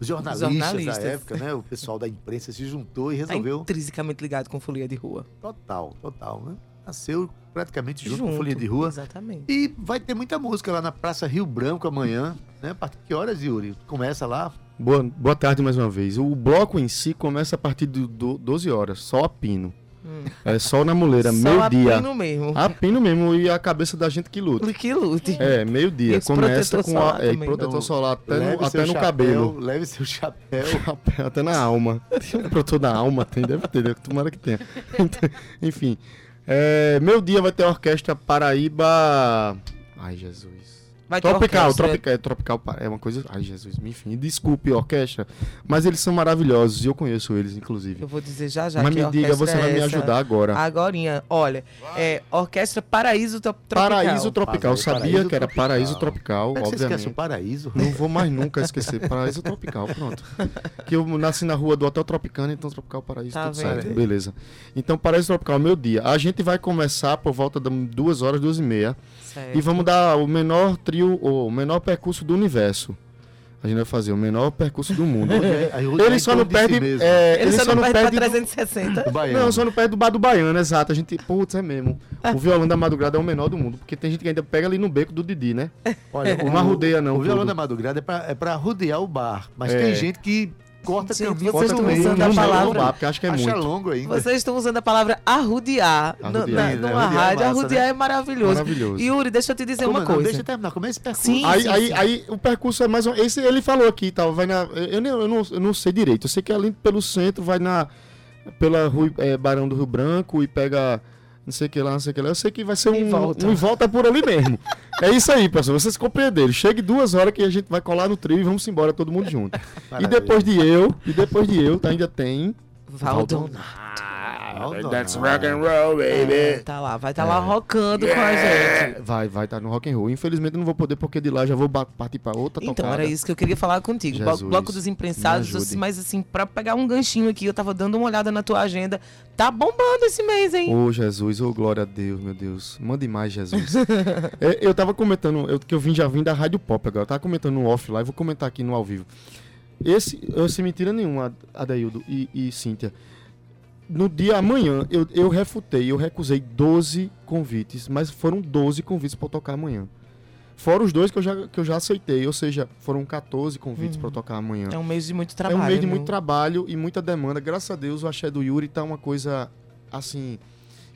Os jornalistas, jornalistas da época, né? O pessoal da imprensa se juntou e resolveu... Tá intrinsecamente ligado com Folia de Rua. Total, total, né? Nasceu praticamente junto, junto com Folia de Rua. Exatamente. E vai ter muita música lá na Praça Rio Branco amanhã, né? A partir de que horas, Yuri? Começa lá? Boa, boa tarde mais uma vez. O bloco em si começa a partir de doze horas, só a pino. Hum. É sol na muleira, meio-dia. Só a pino mesmo. A pino mesmo e a cabeça da gente que luta. Que lute. É, meio-dia. Começa com a, é, protetor então, solar até no, até no chapéu, cabelo. Leve seu chapéu. Até na alma. Protetor da alma tem, deve ter, tomara que tenha. Então, enfim, é, meio-dia vai ter a Orquestra Paraíba... Ai, Jesus. Vai tropical, ter tropical, é, tropical é uma coisa... Ai, Jesus, enfim, desculpe, orquestra, mas eles são maravilhosos e eu conheço eles, inclusive. Eu vou dizer já, já, mas que me diga, você é vai me ajudar agora. Agorinha, olha, é Orquestra Paraíso Tropical. Paraíso Tropical, eu sabia paraíso que era tropical. Paraíso Tropical, é obviamente. Você esquece o Paraíso? Não vou mais nunca esquecer, Paraíso Tropical, pronto. Que eu nasci na rua do Hotel Tropicana, então Tropical Paraíso, tá tudo certo, beleza. Então, Paraíso Tropical, meu dia. A gente vai começar por volta de duas horas, duas e meia. Certo. E vamos dar o menor trio, ou o menor percurso do universo. A gente vai fazer o menor percurso do mundo. Ele só não perde... Si é, ele, ele só, só não, não perde, perde pra trezentos e sessenta. Do... Do não, só não perde do bar do Baiano, exato. A gente... Putz, é mesmo. O violão da madrugada é o menor do mundo, porque tem gente que ainda pega ali no beco do Didi, né? Olha, não arrudeia não. O violão da madrugada é pra, é pra rodear o bar. Mas é. Tem gente que... Corta Sim, caminho, vocês corta estão caminho, usando a palavra. Bar, acho que é muito. Longo ainda. Vocês estão usando a palavra arrudear. Arrudear na, na, numa né? rádio, é massa, arrudear né? é maravilhoso. maravilhoso. Yuri, deixa eu te dizer Como uma não? coisa. Deixa eu terminar. Como é esse percurso? Sim, aí, sim, aí, sim. aí o percurso é mais um. Esse ele falou aqui, tá? Vai na. Eu, eu, eu, não, eu não sei direito. Eu sei que ali pelo centro, vai na. Pela Rui, é, Barão do Rio Branco e pega. Não sei o que lá, não sei o que lá. Eu sei que vai ser um... E volta, um, um volta por ali mesmo. É isso aí, pessoal. Vocês compreenderam. Chegue duas horas que a gente vai colar no trio e vamos embora todo mundo junto. Maravilha. E depois de eu, e depois de eu, tá, ainda tem... Valdonato. Valdonato. That's rock and roll, baby. É, tá lá, vai estar tá é. lá rocando yeah. com a gente. Vai, vai estar tá no rock and roll. Infelizmente eu não vou poder, porque de lá já vou partir pra outra então, tocada. Então, era isso que eu queria falar contigo. Jesus, bloco dos Imprensados, mas assim, pra pegar um ganchinho aqui, eu tava dando uma olhada na tua agenda. Tá bombando esse mês, hein? Ô, oh, Jesus, ô, oh, glória a Deus, meu Deus. Mande mais, Jesus. é, eu tava comentando, eu, que eu vim, já vim da Rádio Pop agora. Eu tava comentando no off lá e vou comentar aqui no ao vivo. Esse, eu sem mentira nenhuma, Adeildo e, e Cíntia. No dia amanhã, eu, eu refutei, eu recusei doze convites, mas foram doze convites para tocar amanhã. Fora os dois que eu já, que eu já aceitei, ou seja, foram quatorze convites hum. para tocar amanhã. É um mês de muito trabalho. É um mês de né? muito trabalho e muita demanda. Graças a Deus, o axé do Yuri tá uma coisa assim...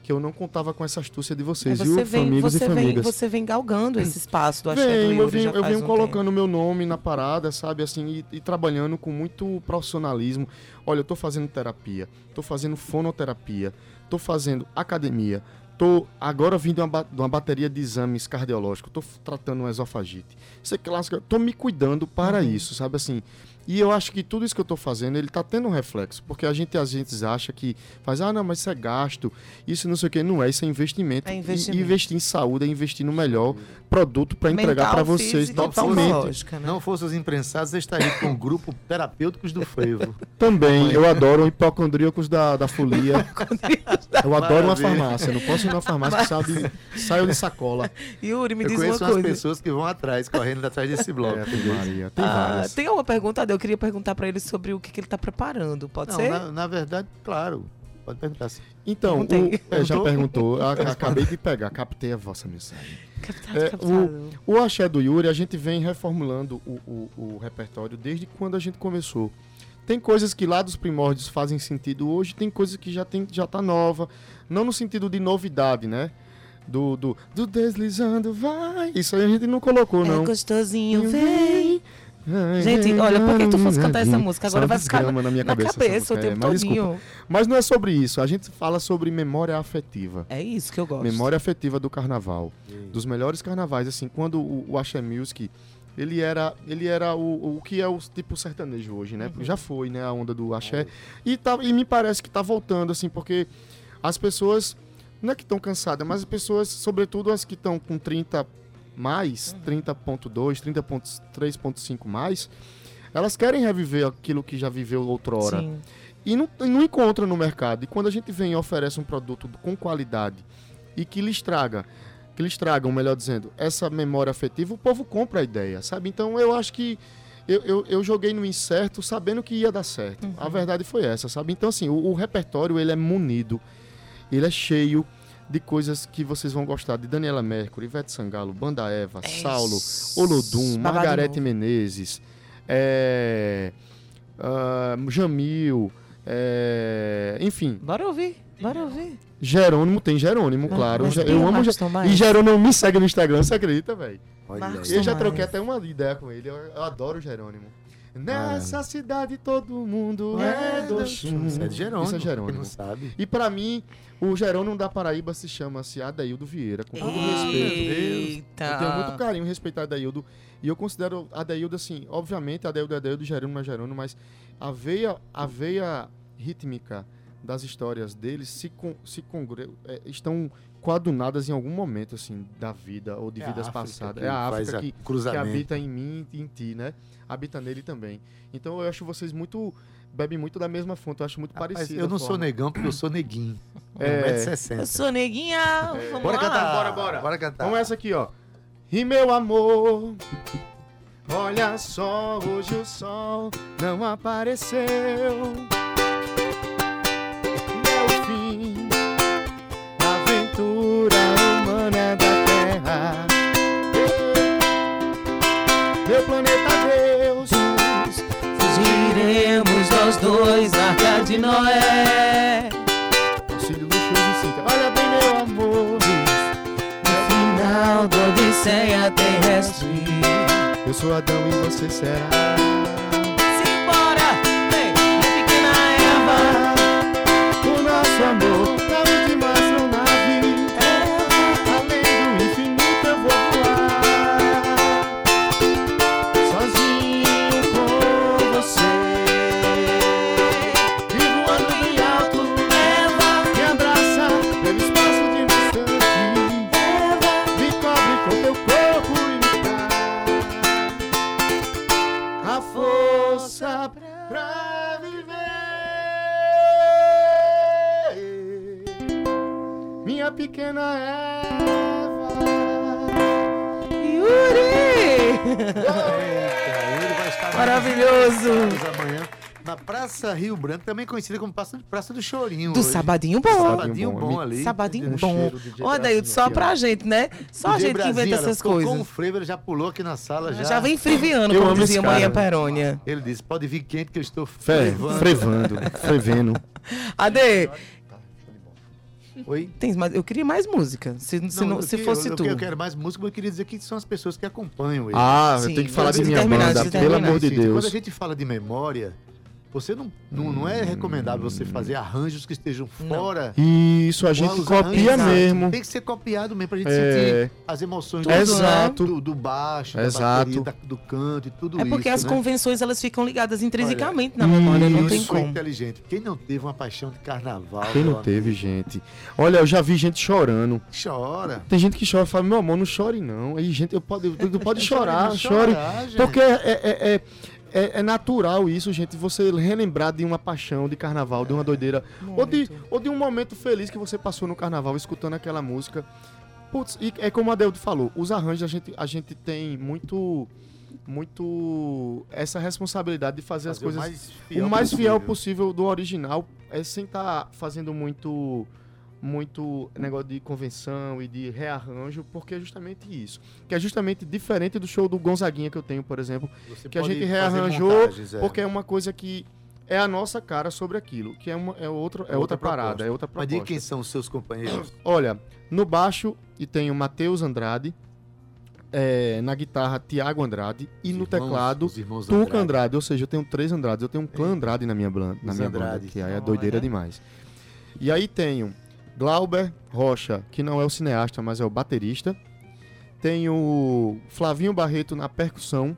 que eu não contava com essa astúcia de vocês, viu, famílios e famílias. Você vem galgando esse espaço do axé do Yuri. Eu venho, eu venho colocando o meu nome na parada, sabe, assim, e, e trabalhando com muito profissionalismo. Olha, eu tô fazendo terapia, tô fazendo fonoterapia, tô fazendo academia, tô agora vindo de uma, de uma bateria de exames cardiológicos, tô tratando uma esofagite. Isso é clássico, tô me cuidando para uhum. isso, sabe, assim... E eu acho que tudo isso que eu tô fazendo, ele tá tendo um reflexo. Porque a gente, às vezes, acha que faz, ah, não, mas isso é gasto, isso não sei o que. Não é, isso é investimento. É investimento. E investir em saúde, é investir no melhor produto para entregar para vocês totalmente. Né? Não fossem os Imprensados, eu estaria com o grupo Terapêuticos do Frevo. Também, eu adoro hipocondríacos da, da folia. Eu adoro uma farmácia. Não posso ir numa farmácia que sabe, saiu de sacola. Yuri, me eu diz uma coisa. Eu conheço as pessoas que vão atrás, correndo atrás desse bloco. É, tem Maria, tem ah, várias. Tem uma pergunta. Eu queria perguntar para ele sobre o que, que ele está preparando, pode não, ser? Na, na verdade, claro, pode perguntar sim. Então, o, é, já perguntou, a, a, acabei de pegar, captei a vossa mensagem. Captado, é, captado. O, o axé do Yuri, a gente vem reformulando o, o, o repertório desde quando a gente começou. Tem coisas que lá dos primórdios fazem sentido hoje, tem coisas que já tem, já tá nova, não no sentido de novidade, né? Do, do, do deslizando, vai, isso aí a gente não colocou, não. É gostosinho, vem... Gente, olha, por que tu fosse cantar essa música? Agora vai ficar na, na minha na cabeça, cabeça o tempo é, mas, todinho. Mas não é sobre isso. A gente fala sobre memória afetiva. É isso que eu gosto. Memória afetiva do carnaval. Sim. Dos melhores carnavais, assim, quando o, o Axé Music, ele era, ele era o, o que é o tipo sertanejo hoje, né? Uhum. Já foi, né, a onda do axé. Uhum. E, tá, e me parece que tá voltando, assim, porque as pessoas, não é que estão cansadas, mas as pessoas, sobretudo as que estão com trinta... mais, trinta ponto dois, trinta ponto três ponto cinco mais, elas querem reviver aquilo que já viveu outrora. Sim. E não, não encontram no mercado. E quando a gente vem e oferece um produto com qualidade e que lhes traga, que lhes tragam, melhor dizendo, essa memória afetiva, o povo compra a ideia, sabe? Então eu acho que eu, eu, eu joguei no incerto sabendo que ia dar certo. Uhum. A verdade foi essa, sabe? Então assim, o, o repertório ele é munido, ele é cheio de coisas que vocês vão gostar, de Daniela Mercury, Ivete Sangalo, Banda Eva, é Saulo, Olodum, Margarete Menezes, é, uh, Jamil, é, enfim. Bora ouvir, bora ouvir. Jerônimo, tem Jerônimo, não, claro. Eu, eu amo Jerônimo. E Jerônimo me segue no Instagram, você acredita, velho? Eu já troquei até uma ideia com ele, eu, eu adoro o Jerônimo. Nessa Caramba. cidade todo mundo é do Oxum. Isso é de Jerônimo. Isso é Jerônimo. Não sabe. E pra mim, o Jerônimo da Paraíba se chama-se Adeildo Vieira, com todo respeito. Eu tenho muito carinho e respeito a Adeildo. E eu considero Adeildo assim, obviamente, Adeildo é Adeildo, Jerônimo é Jerônimo, mas a veia, a veia rítmica das histórias deles se, con, se congre, é, estão coadunadas em algum momento assim, da vida ou de é vidas passadas. É a África que, que habita em mim e em ti, né? Habita nele também. Então eu acho vocês muito... Bebem muito da mesma fonte, eu acho muito Rapaz, parecido. Eu não sou negão porque eu sou neguinho. É. um metro e sessenta. Eu sou neguinha, é. Bora lá. cantar, bora, bora. Bora cantar. Vamos essa aqui, ó. E meu amor, olha só, hoje o sol não apareceu. Meu fim, aventura humana da terra. Meu planeta Deus, fugiremos nós dois, Arca de Noé. Auxílio do show de Cíntia. Olha bem, meu amor, no final da Odisseia terrestre, eu sou Adão e você será. Simbora, vem, minha pequena Eva. O nosso amor na última nave, é, além do infinito eu vou voar, sozinho com você. E voando bem alto, Eva, me abraça pelo espaço de um instante, Eva, me cobre com teu corpo e me dá a força pra, pra viver, minha pequena Eva. Yuri! Maravilhoso! Amanhã, na Praça Rio Branco, também conhecida como Praça, Praça do Chorinho. Do hoje. Sabadinho bom. Sabadinho bom, bom ali. Sabadinho bom. Ó, Daildo, só aqui, pra ó. gente, né? Só D J a gente Brasil, que inventa essas coisas. Com o Freire, ele já pulou aqui na sala. Já, já vem freviando, como dizia Maria Perônia. Ele disse, pode vir quente que eu estou frevando. Frevando, frevendo. Ade... Oi? Tem mais, eu queria mais música. Se, não, se, não, se que, fosse eu, tu. Eu quero mais música, mas eu queria dizer que são as pessoas que acompanham ele. Ah, sim, eu tenho que falar de minha banda, de pelo amor de Deus. Quando a gente fala de memória, você não, não, não é recomendável hum. você fazer arranjos que estejam fora. Isso, a gente copia arranjos, mesmo. Tem que ser copiado mesmo pra gente é. sentir as emoções do, Exato. do, do baixo, Exato. da bateria, da, do canto e tudo isso. É porque isso, as né? convenções elas ficam ligadas intrinsecamente Olha, na memória, isso, não tem como. Inteligente. Quem não teve uma paixão de carnaval? Quem não teve, gente? Olha, eu já vi gente chorando. Chora. Tem gente que chora e fala, meu amor, não chore não. Aí, gente, eu pode, eu pode chorar, chore. Chorar, porque é... é, é É, é natural isso, gente, você relembrar de uma paixão de carnaval, de uma doideira, ou de, ou de um momento feliz que você passou no carnaval escutando aquela música. Putz, e é como a Adeildo falou, os arranjos a gente, a gente tem muito, muito essa responsabilidade de fazer, fazer as coisas o mais fiel, o mais fiel possível. possível do original, é, sem estar fazendo muito... muito negócio de convenção e de rearranjo, porque é justamente isso. Que é justamente diferente do show do Gonzaguinha que eu tenho, por exemplo, Você que a gente rearranjou montagens, é. porque é uma coisa que é a nossa cara sobre aquilo, que é, uma, é, outro, é outra, outra parada, é outra proposta. Mas de quem são os seus companheiros? Olha, no baixo e tem o Matheus Andrade, é, na guitarra Tiago Andrade e os no irmãos, teclado Tuca Andrade. Andrade, ou seja, eu tenho três Andrades, eu tenho um clã Andrade na minha, blan, na minha banda, que aí é doideira Olha. demais. E aí tenho Glauber Rocha, que não é o cineasta, mas é o baterista. Tem o Flavinho Barreto na percussão,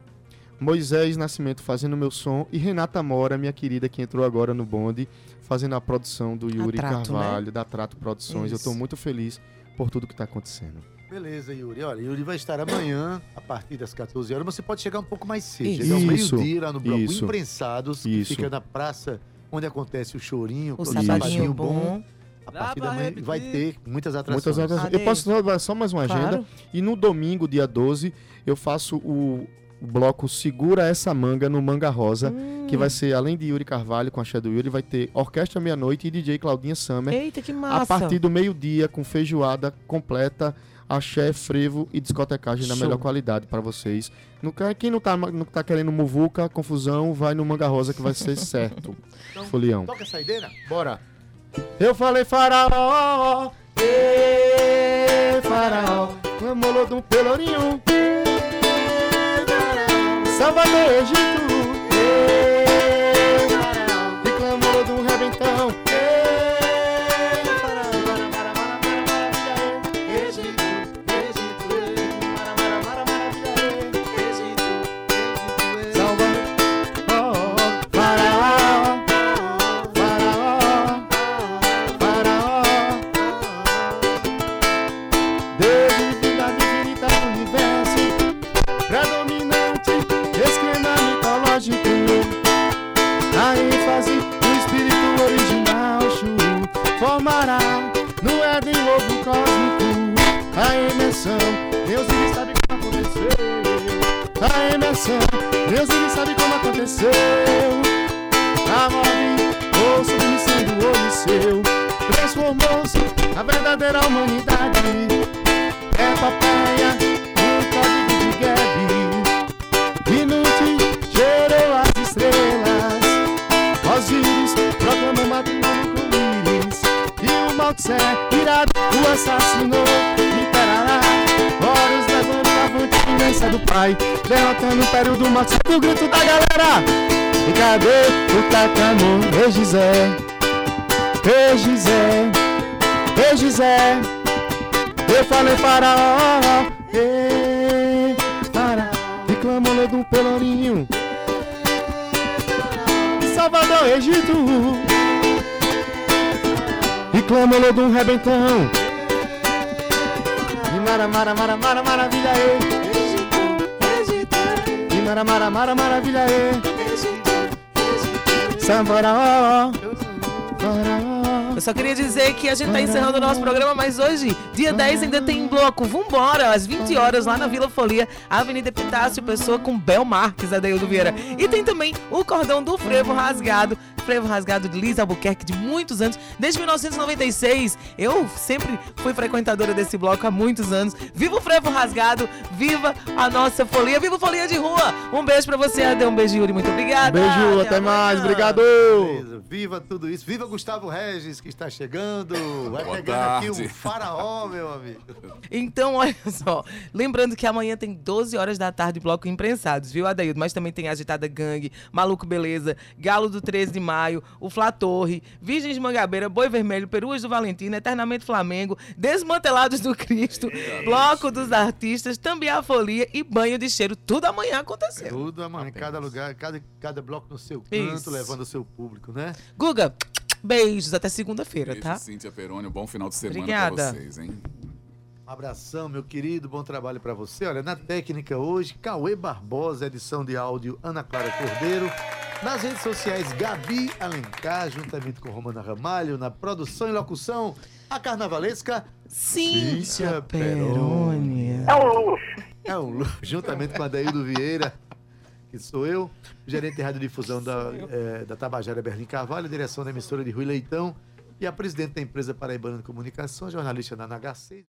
Moisés Nascimento fazendo meu som e Renata Mora, minha querida, que entrou agora no bonde, fazendo a produção do Yuri Trato, Carvalho, né? da Trato Produções. Isso. Eu estou muito feliz por tudo que está acontecendo. Beleza, Yuri. Olha, Yuri vai estar amanhã, a partir das quatorze horas. Você pode chegar um pouco mais cedo. Isso. Chegar ao meio-dia lá no bloco Isso. Imprensados, que Isso. fica na praça onde acontece o chorinho, o sabadinho bom. A partir da manhã vai ter muitas atrações. Muitas atrações. Eu posso só, só mais uma agenda. Claro. E no domingo, dia doze, eu faço o bloco Segura Essa Manga no Manga Rosa, hum. que vai ser, além de Yuri Carvalho, com a axé do Yuri, vai ter Orquestra Meia-Noite e D J Claudinha Summer. Eita, que massa! A partir do meio-dia, com feijoada completa, axé, frevo e discotecagem Show. da melhor qualidade para vocês. No, quem não tá, não tá querendo muvuca, confusão, vai no Manga Rosa que vai ser certo. Então, Folião. Toca a saideira? Bora! Eu falei faraó, ê, faraó, amolou de um pelourinho, ê, faraó, Salvador, Egito, ê, da imersão. Deus ele sabe como aconteceu. A morte, ou submissão do olho seu, transformou-se na verdadeira humanidade. É papaya, um código de Gabi. Inútil, gerou as estrelas. Osíris, proclamou matrimônio com íris. E o Maltzé, irado, o assassinou e parará. Horus levando a vontade imensa do pai, derrotando o império do Maltzé do grito da galera. E cadê o Takamon, Ei Gisé, Ei Gisé, Ei Gisé. Eu falei para ó, Ei, para. Reclamou do Pelourinho, Salvador, Egito. Reclamou do Rebentão e Mara, Mara, Mara, Mara, Maravilha, Ei Egito, Egito. E Mara, Mara, Mara, Maravilha, Ei Egito, Egito. Sambora, ó, ó. Eu só queria dizer que a gente tá encerrando o nosso programa, mas hoje, dia dez, ainda tem bloco. Vambora, às vinte horas, lá na Vila Folia, Avenida Epitácio Pessoa, com Bel Marques, Adeildo Vieira. E tem também o cordão do frevo rasgado, frevo rasgado de Liz Albuquerque, de muitos anos, desde mil novecentos e noventa e seis. Eu sempre fui frequentadora desse bloco há muitos anos. Viva o frevo rasgado, viva a nossa folia, viva a Folia de Rua. Um beijo pra você, Adê, um beijo, Yuri, muito obrigada. Um beijo, até, até mais, obrigado. Beleza, viva tudo isso, viva Gustavo Regis, que está chegando, vai Boa pegando tarde. Aqui um faraó, meu amigo. Então, olha só, lembrando que amanhã tem doze horas da tarde bloco Imprensados, viu, Adeildo? Mas também tem Agitada Gangue, Maluco Beleza, Galo do treze de maio, o Flá Torre, Virgens de Mangabeira, Boi Vermelho, Peruas do Valentino, Eternamente Flamengo, Desmantelados do Cristo, é Bloco isso. dos Artistas, Tambiá Folia e Banho de Cheiro. Tudo amanhã aconteceu. Tudo amanhã, Apenas. cada lugar, cada, cada bloco no seu canto, isso. levando o seu público, né? Guga, beijos, até segunda-feira, Beijo, tá? Cíntia Perônia, um bom final de semana Obrigada. Pra vocês, hein? Um abração, meu querido, bom trabalho pra você. Olha, na técnica hoje, Cauê Barbosa, edição de áudio, Ana Clara Cordeiro. Nas redes sociais, Gabi Alencar, juntamente com Romana Ramalho. Na produção e locução, a carnavalesca Cíntia, Cíntia Perônia. É um luxo. É um luxo, juntamente com a Adeildo Vieira. Que sou eu, gerente de radiodifusão da, é, da Tabajara Berlim Carvalho, direção da emissora de Rui Leitão e a presidente da empresa Paraibana de Comunicação, jornalista da N H C.